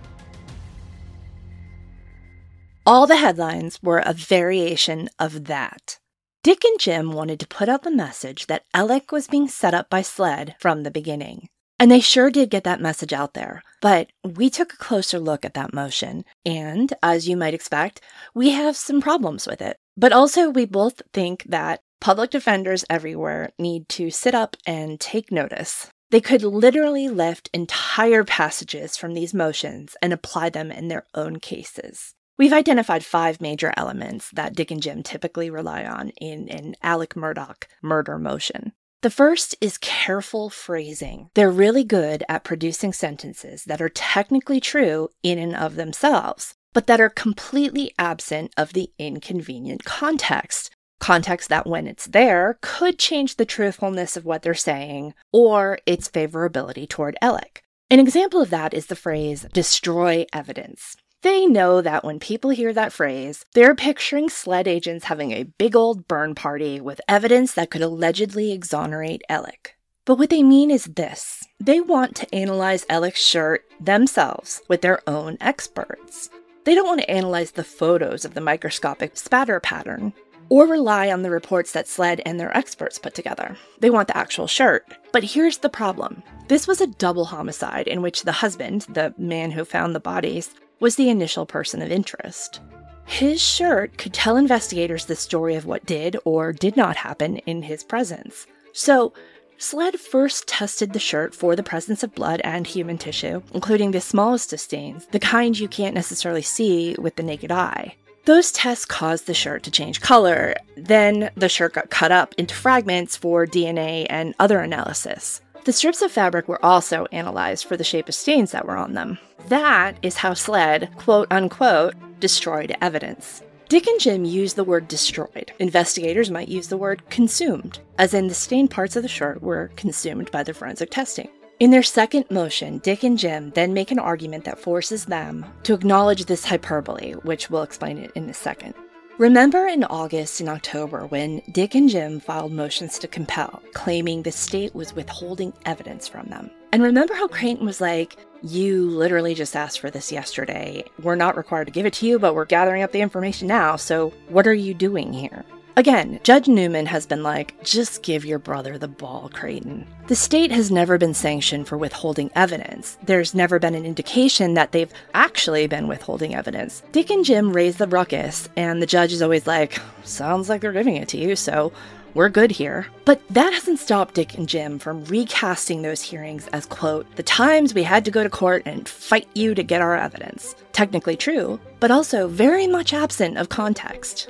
All the headlines were a variation of that. Dick and Jim wanted to put out the message that Alex was being set up by SLED from the beginning. And they sure did get that message out there. But we took a closer look at that motion. And, as you might expect, we have some problems with it. But also, we both think that public defenders everywhere need to sit up and take notice. They could literally lift entire passages from these motions and apply them in their own cases. We've identified five major elements that Dick and Jim typically rely on in an Alex Murdaugh murder motion. The first is careful phrasing. They're really good at producing sentences that are technically true in and of themselves, but that are completely absent of the inconvenient context. Context that, when it's there, could change the truthfulness of what they're saying or its favorability toward Alex. An example of that is the phrase, destroy evidence. They know that when people hear that phrase, they're picturing SLED agents having a big old burn party with evidence that could allegedly exonerate Alex. But what they mean is this. They want to analyze Alex's shirt themselves with their own experts. They don't want to analyze the photos of the microscopic spatter pattern or rely on the reports that SLED and their experts put together. They want the actual shirt. But here's the problem. This was a double homicide in which the husband, the man who found the bodies, was the initial person of interest. His shirt could tell investigators the story of what did or did not happen in his presence. So, SLED first tested the shirt for the presence of blood and human tissue, including the smallest of stains, the kind you can't necessarily see with the naked eye. Those tests caused the shirt to change color. Then, the shirt got cut up into fragments for D N A and other analysis. The strips of fabric were also analyzed for the shape of stains that were on them. That is how SLED, quote unquote, destroyed evidence. Dick and Jim use the word destroyed. Investigators might use the word consumed, as in the stained parts of the shirt were consumed by the forensic testing. In their second motion, Dick and Jim then make an argument that forces them to acknowledge this hyperbole, which we'll explain it in a second. Remember in August and October when Dick and Jim filed motions to compel, claiming the state was withholding evidence from them. And remember how Creighton was like, you literally just asked for this yesterday. We're not required to give it to you, but we're gathering up the information now, so what are you doing here? Again, Judge Newman has been like, just give your brother the ball, Creighton. The state has never been sanctioned for withholding evidence. There's never been an indication that they've actually been withholding evidence. Dick and Jim raise the ruckus, and the judge is always like, sounds like they're giving it to you, so we're good here. But that hasn't stopped Dick and Jim from recasting those hearings as, quote, the times we had to go to court and fight you to get our evidence. Technically true, but also very much absent of context.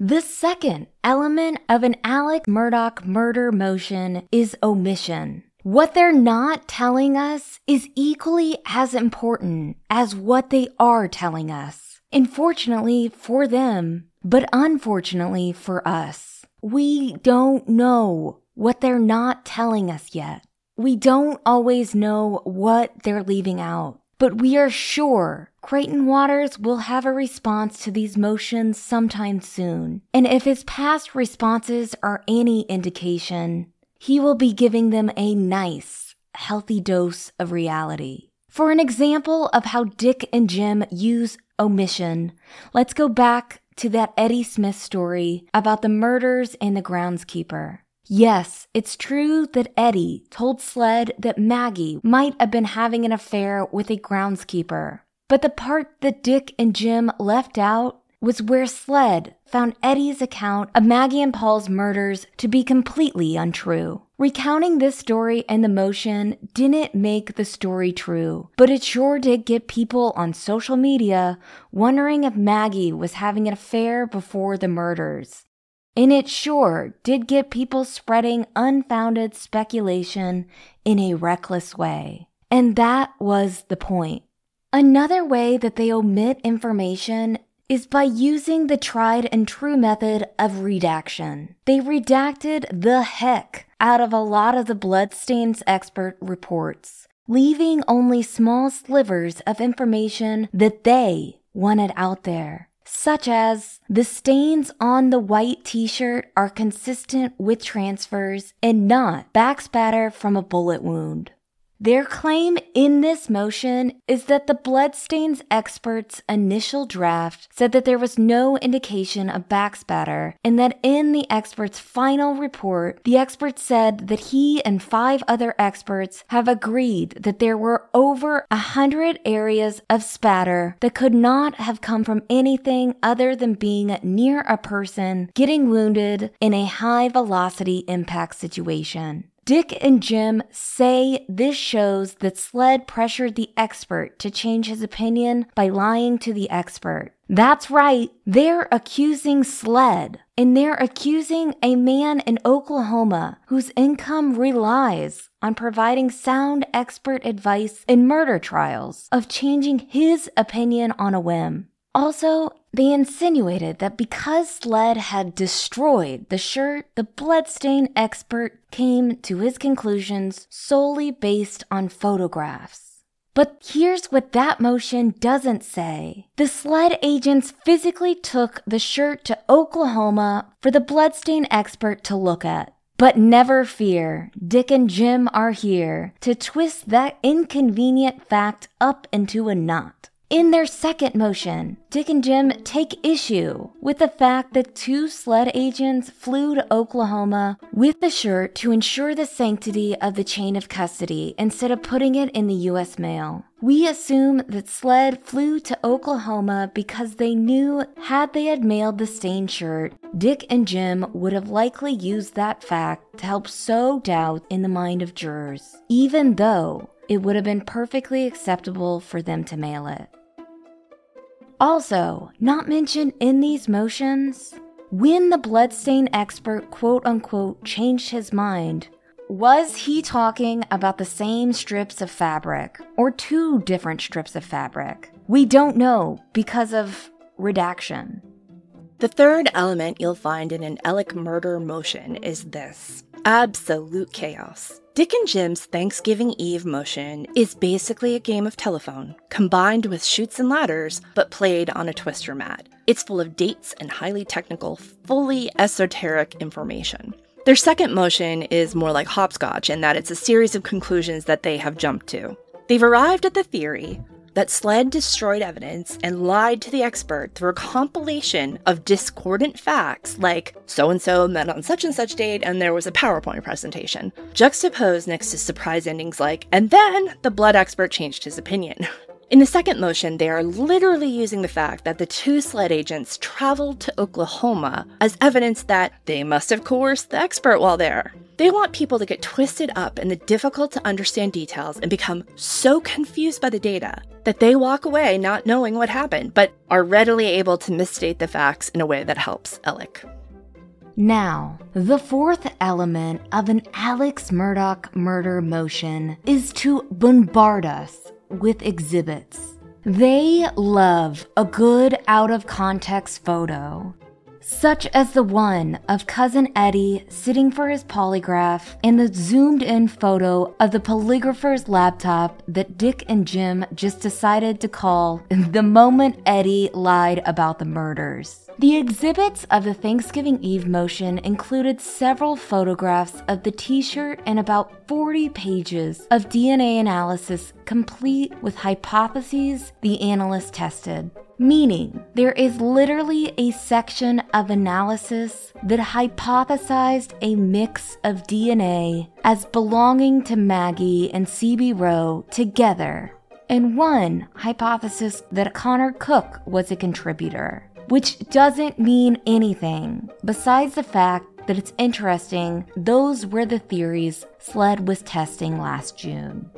The second element of an Alex Murdaugh murder motion is omission. What they're not telling us is equally as important as what they are telling us. Unfortunately for them, but unfortunately for us, we don't know what they're not telling us yet. We don't always know what they're leaving out. But we are sure Creighton Waters will have a response to these motions sometime soon. And if his past responses are any indication, he will be giving them a nice, healthy dose of reality. For an example of how Dick and Jim use omission, let's go back to that Eddie Smith story about the murders and the groundskeeper. Yes, it's true that Eddie told SLED that Maggie might have been having an affair with a groundskeeper. But the part that Dick and Jim left out was where SLED found Eddie's account of Maggie and Paul's murders to be completely untrue. Recounting this story in the motion didn't make the story true, but it sure did get people on social media wondering if Maggie was having an affair before the murders. And it sure did get people spreading unfounded speculation in a reckless way. And that was the point. Another way that they omit information is by using the tried and true method of redaction. They redacted the heck out of a lot of the bloodstains expert reports, leaving only small slivers of information that they wanted out there. Such as, the stains on the white t-shirt are consistent with transfers and not backspatter from a bullet wound. Their claim in this motion is that the bloodstains expert's initial draft said that there was no indication of backspatter and that in the expert's final report, the expert said that he and five other experts have agreed that there were over a hundred areas of spatter that could not have come from anything other than being near a person getting wounded in a high velocity impact situation. Dick and Jim say this shows that SLED pressured the expert to change his opinion by lying to the expert. That's right, they're accusing SLED, and they're accusing a man in Oklahoma whose income relies on providing sound expert advice in murder trials of changing his opinion on a whim. Also, they insinuated that because SLED had destroyed the shirt, the bloodstain expert came to his conclusions solely based on photographs. But here's what that motion doesn't say. The SLED agents physically took the shirt to Oklahoma for the bloodstain expert to look at. But never fear, Dick and Jim are here to twist that inconvenient fact up into a knot. In their second motion, Dick and Jim take issue with the fact that two SLED agents flew to Oklahoma with the shirt to ensure the sanctity of the chain of custody instead of putting it in the U S mail. We assume that SLED flew to Oklahoma because they knew had they had mailed the stained shirt, Dick and Jim would have likely used that fact to help sow doubt in the mind of jurors, even though it would have been perfectly acceptable for them to mail it. Also, not mentioned in these motions, when the bloodstain expert quote-unquote changed his mind, was he talking about the same strips of fabric or two different strips of fabric? We don't know because of redaction. The third element you'll find in an Alex Murdaugh motion is this: absolute chaos. Dick and Jim's Thanksgiving Eve motion is basically a game of telephone, combined with chutes and ladders, but played on a twister mat. It's full of dates and highly technical, fully esoteric information. Their second motion is more like hopscotch in that it's a series of conclusions that they have jumped to. They've arrived at the theory that SLED destroyed evidence and lied to the expert through a compilation of discordant facts like so-and-so met on such-and-such date and there was a PowerPoint presentation, juxtaposed next to surprise endings like, and then the blood expert changed his opinion. In the second motion, they are literally using the fact that the two SLED agents traveled to Oklahoma as evidence that they must have coerced the expert while there. They want people to get twisted up in the difficult-to-understand details and become so confused by the data that they walk away not knowing what happened, but are readily able to misstate the facts in a way that helps Alex. Now, the fourth element of an Alex Murdaugh murder motion is to bombard us with exhibits. They love a good out-of-context photo, such as the one of Cousin Eddie sitting for his polygraph and the zoomed-in photo of the polygrapher's laptop that Dick and Jim just decided to call the moment Eddie lied about the murders. The exhibits of the Thanksgiving Eve motion included several photographs of the t-shirt and about forty pages of D N A analysis complete with hypotheses the analyst tested. Meaning, there is literally a section of analysis that hypothesized a mix of D N A as belonging to Maggie and C B. Rowe together, and one hypothesis that Connor Cook was a contributor, which doesn't mean anything besides the fact that it's interesting. Those were the theories SLED was testing last June.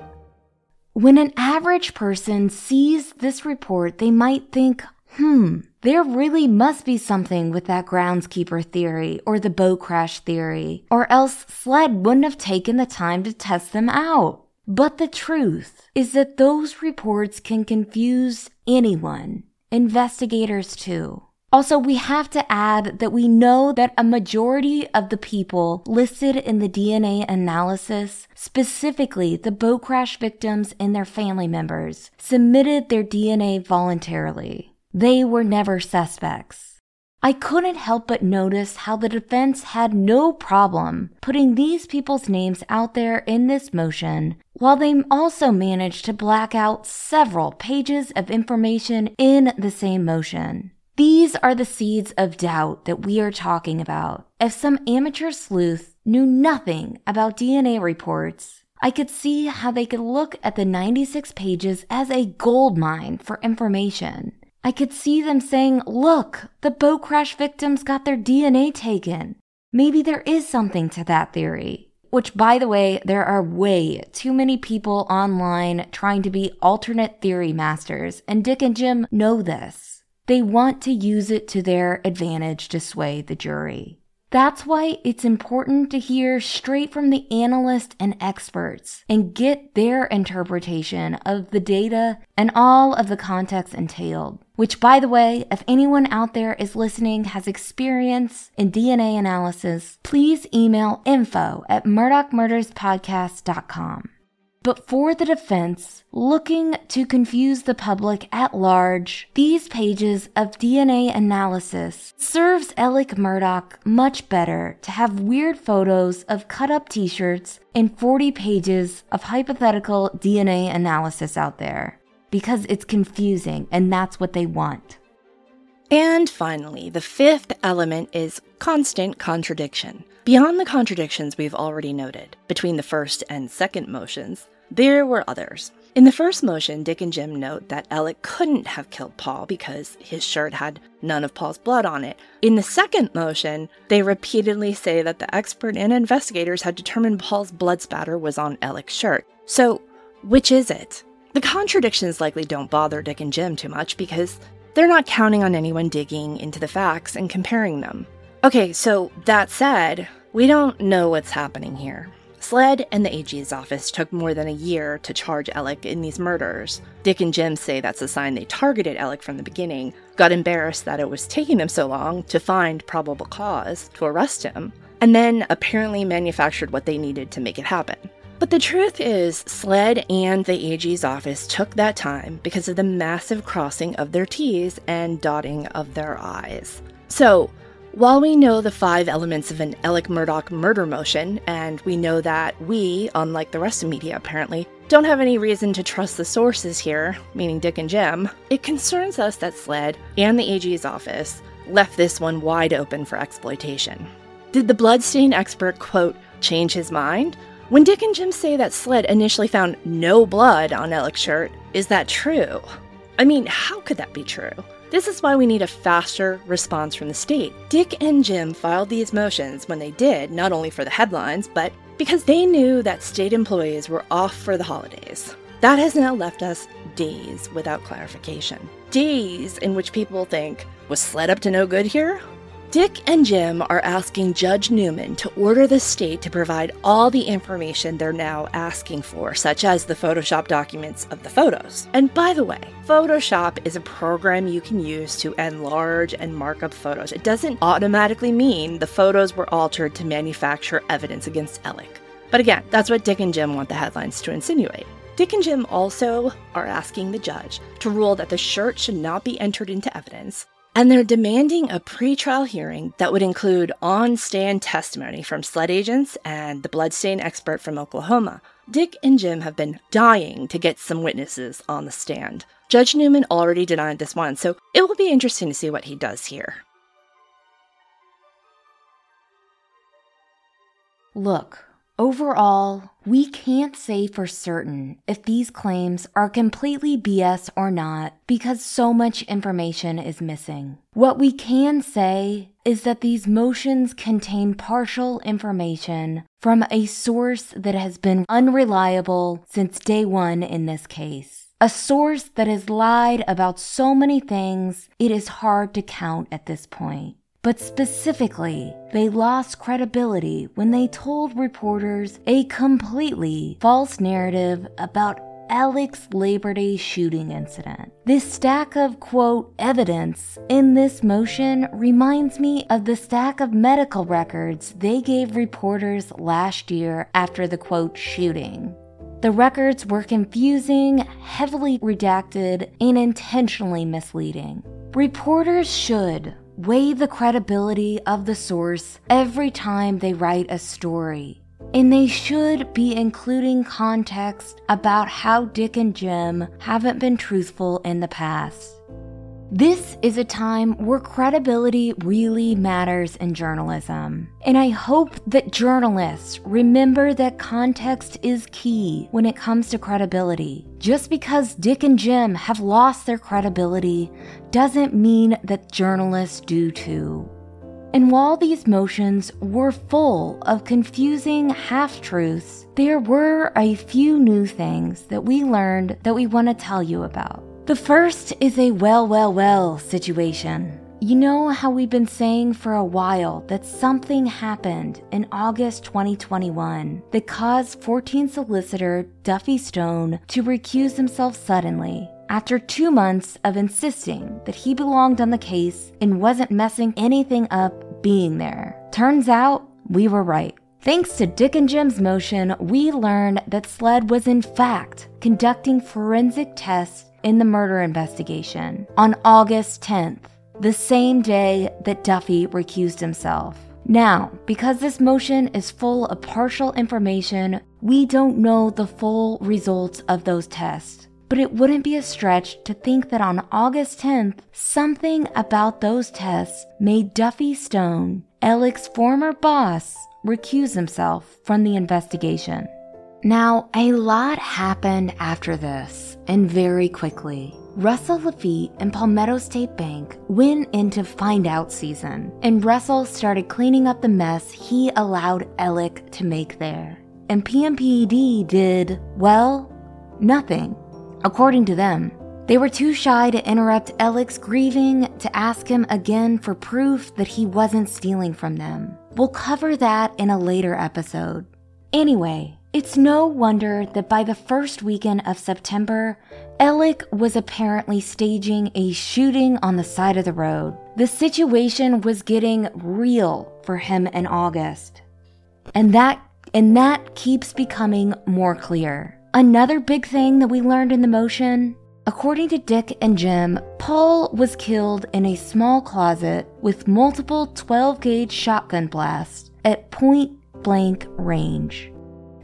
When an average person sees this report, they might think, hmm, there really must be something with that groundskeeper theory or the boat crash theory, or else SLED wouldn't have taken the time to test them out. But the truth is that those reports can confuse anyone, investigators too. Also, we have to add that we know that a majority of the people listed in the D N A analysis, specifically the boat crash victims and their family members, submitted their D N A voluntarily. They were never suspects. I couldn't help but notice how the defense had no problem putting these people's names out there in this motion, while they also managed to black out several pages of information in the same motion. These are the seeds of doubt that we are talking about. If some amateur sleuth knew nothing about D N A reports, I could see how they could look at the ninety-six pages as a gold mine for information. I could see them saying, look, the boat crash victims got their D N A taken. Maybe there is something to that theory. Which, by the way, there are way too many people online trying to be alternate theory masters, and Dick and Jim know this. They want to use it to their advantage to sway the jury. That's why it's important to hear straight from the analyst and experts and get their interpretation of the data and all of the context entailed. Which, by the way, if anyone out there is listening has experience in D N A analysis, please email info at murdaugh murders podcast dot com. But for the defense, looking to confuse the public at large, these pages of D N A analysis serves Alex Murdaugh much better to have weird photos of cut-up t-shirts and forty pages of hypothetical D N A analysis out there, because it's confusing and that's what they want. And finally, the fifth element is constant contradiction. Beyond the contradictions we've already noted between the first and second motions, there were others. In the first motion, Dick and Jim note that Alex couldn't have killed Paul because his shirt had none of Paul's blood on it. In the second motion, they repeatedly say that the expert and investigators had determined Paul's blood spatter was on Alex's shirt. So, which is it? The contradictions likely don't bother Dick and Jim too much because they're not counting on anyone digging into the facts and comparing them. Okay, so that said, we don't know what's happening here. SLED and the A G's office took more than a year to charge Alex in these murders. Dick and Jim say that's a sign they targeted Alex from the beginning, got embarrassed that it was taking them so long to find probable cause to arrest him, and then apparently manufactured what they needed to make it happen. But the truth is, SLED and the A G's office took that time because of the massive crossing of their T's and dotting of their I's. So, while we know the five elements of an Alex Murdaugh murder motion, and we know that we, unlike the rest of media apparently, don't have any reason to trust the sources here, meaning Dick and Jim, it concerns us that SLED and the A G's office left this one wide open for exploitation. Did the bloodstain expert, quote, change his mind? When Dick and Jim say that SLED initially found no blood on Alex's shirt, is that true? I mean, how could that be true? This is why we need a faster response from the state. Dick and Jim filed these motions when they did, not only for the headlines, but because they knew that state employees were off for the holidays. That has now left us days without clarification. Days in which people think, was SLED up to no good here? Dick and Jim are asking Judge Newman to order the state to provide all the information they're now asking for, such as the Photoshop documents of the photos. And by the way, Photoshop is a program you can use to enlarge and mark up photos. It doesn't automatically mean the photos were altered to manufacture evidence against Alex. But again, that's what Dick and Jim want the headlines to insinuate. Dick and Jim also are asking the judge to rule that the shirt should not be entered into evidence, and they're demanding a pretrial hearing that would include on-stand testimony from SLED agents and the bloodstain expert from Oklahoma. Dick and Jim have been dying to get some witnesses on the stand. Judge Newman already denied this one, so it will be interesting to see what he does here. Look, overall, we can't say for certain if these claims are completely B S or not because so much information is missing. What we can say is that these motions contain partial information from a source that has been unreliable since day one in this case. A source that has lied about so many things it is hard to count at this point. But specifically, they lost credibility when they told reporters a completely false narrative about Alex's Labor Day shooting incident. This stack of, quote, evidence in this motion reminds me of the stack of medical records they gave reporters last year after the, quote, shooting. The records were confusing, heavily redacted, and intentionally misleading. Reporters should weigh the credibility of the source every time they write a story. And they should be including context about how Dick and Jim haven't been truthful in the past. This is a time where credibility really matters in journalism. And I hope that journalists remember that context is key when it comes to credibility. Just because Dick and Jim have lost their credibility doesn't mean that journalists do too. And while these motions were full of confusing half-truths, there were a few new things that we learned that we want to tell you about. The first is a well, well, well situation. You know how we've been saying for a while that something happened in August twenty twenty-one that caused fourteen solicitor Duffy Stone to recuse himself suddenly after two months of insisting that he belonged on the case and wasn't messing anything up being there. Turns out we were right. Thanks to Dick and Jim's motion, we learned that SLED was in fact conducting forensic tests in the murder investigation on August tenth, the same day that Duffy recused himself. Now, because this motion is full of partial information, we don't know the full results of those tests. But it wouldn't be a stretch to think that on August tenth, something about those tests made Duffy Stone, Alex's former boss, recuse himself from the investigation. Now, a lot happened after this, and very quickly. Russell Laffitte and Palmetto State Bank went into find out season, and Russell started cleaning up the mess he allowed Alex to make there. And P M P E D did, well, nothing, according to them. They were too shy to interrupt Alex's grieving to ask him again for proof that he wasn't stealing from them. We'll cover that in a later episode. Anyway, it's no wonder that by the first weekend of September, Alec was apparently staging a shooting on the side of the road. The situation was getting real for him in August. And that and that keeps becoming more clear. Another big thing that we learned in the motion, according to Dick and Jim, Paul was killed in a small closet with multiple twelve gauge shotgun blasts at point-blank range.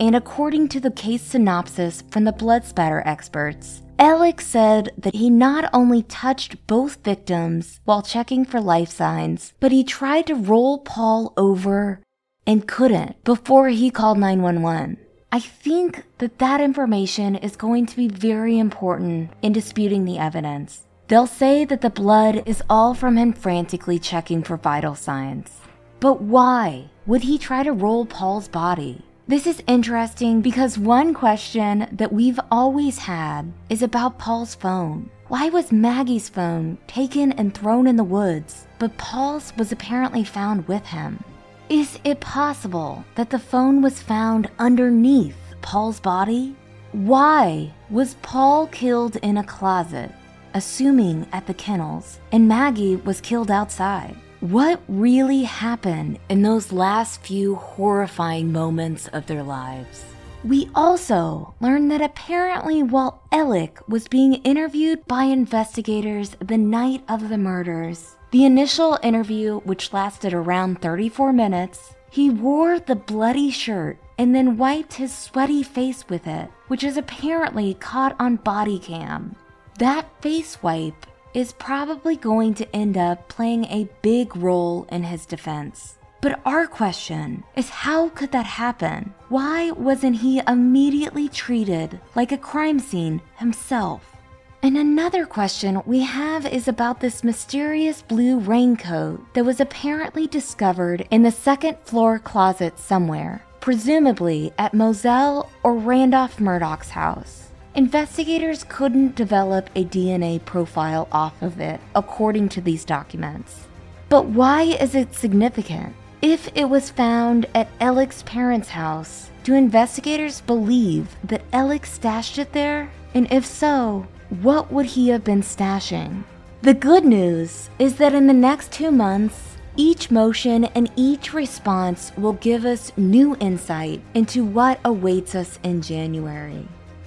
And according to the case synopsis from the blood spatter experts, Alex said that he not only touched both victims while checking for life signs, but he tried to roll Paul over and couldn't before he called nine one one. I think that that information is going to be very important in disputing the evidence. They'll say that the blood is all from him frantically checking for vital signs. But why would he try to roll Paul's body? This is interesting because one question that we've always had is about Paul's phone. Why was Maggie's phone taken and thrown in the woods, but Paul's was apparently found with him? Is it possible that the phone was found underneath Paul's body? Why was Paul killed in a closet, assuming at the kennels, and Maggie was killed outside? What really happened in those last few horrifying moments of their lives? We also learned that apparently while Alec was being interviewed by investigators the night of the murders, the initial interview, which lasted around thirty-four minutes, he wore the bloody shirt and then wiped his sweaty face with it, which is apparently caught on body cam. That face wipe is probably going to end up playing a big role in his defense. But our question is, how could that happen? Why wasn't he immediately treated like a crime scene himself? And another question we have is about this mysterious blue raincoat that was apparently discovered in the second floor closet somewhere, presumably at Moselle or Randolph Murdaugh's house. Investigators couldn't develop a D N A profile off of it, according to these documents. But why is it significant? If it was found at Alex's parents' house, do investigators believe that Alex stashed it there? And if so, what would he have been stashing? The good news is that in the next two months, each motion and each response will give us new insight into what awaits us in January.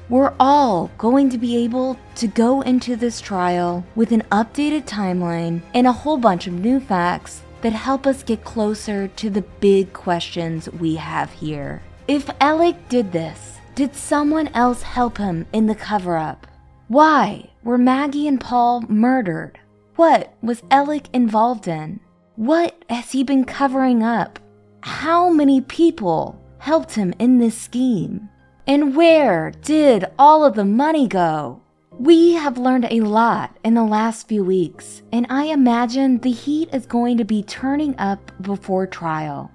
We're all going to be able to go into this trial with an updated timeline and a whole bunch of new facts that help us get closer to the big questions we have here. If Alec did this, did someone else help him in the cover-up? Why were Maggie and Paul murdered? What was Alec involved in? What has he been covering up? How many people helped him in this scheme? And where did all of the money go? We have learned a lot in the last few weeks, and I imagine the heat is going to be turning up before trial.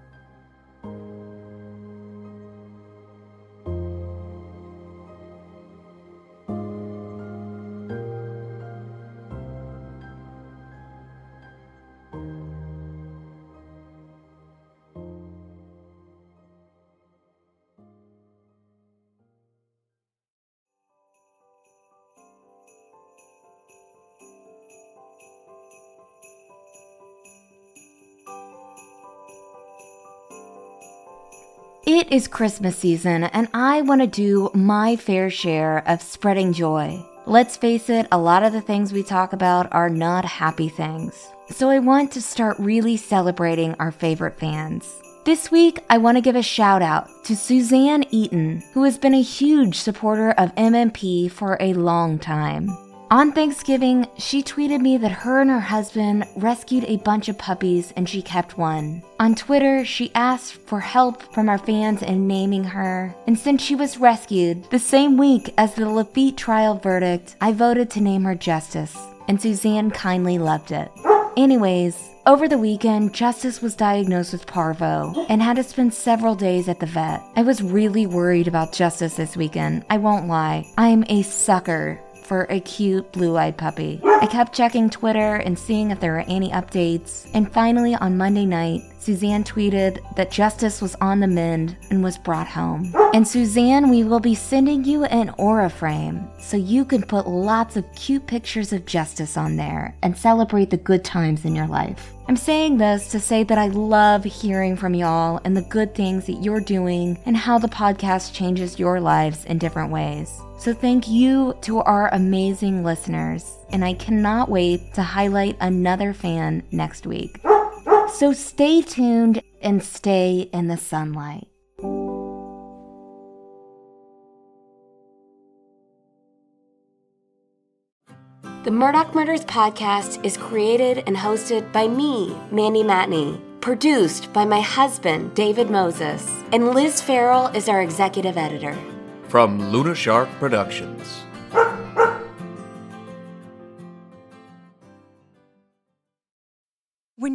It is Christmas season, and I want to do my fair share of spreading joy. Let's face it, a lot of the things we talk about are not happy things. So I want to start really celebrating our favorite fans. This week, I want to give a shout out to Suzanne Eaton, who has been a huge supporter of M M P for a long time. On Thanksgiving, she tweeted me that her and her husband rescued a bunch of puppies and she kept one. On Twitter, she asked for help from our fans in naming her. And since she was rescued the same week as the Laffitte trial verdict, I voted to name her Justice, and Suzanne kindly loved it. Anyways, over the weekend, Justice was diagnosed with parvo and had to spend several days at the vet. I was really worried about Justice this weekend, I won't lie. I'm a sucker for a cute blue-eyed puppy. I kept checking Twitter and seeing if there were any updates, and finally on Monday night, Suzanne tweeted that justice was on the mend and was brought home. And Suzanne, we will be sending you an aura frame so you can put lots of cute pictures of justice on there and celebrate the good times in your life. I'm saying this to say that I love hearing from y'all and the good things that you're doing and how the podcast changes your lives in different ways. So thank you to our amazing listeners, and I cannot wait to highlight another fan next week. So stay tuned and stay in the sunlight. The Murdaugh Murders podcast is created and hosted by me, Mandy Matney, produced by my husband, David Moses, and Liz Farrell is our executive editor. From Luna Shark Productions. When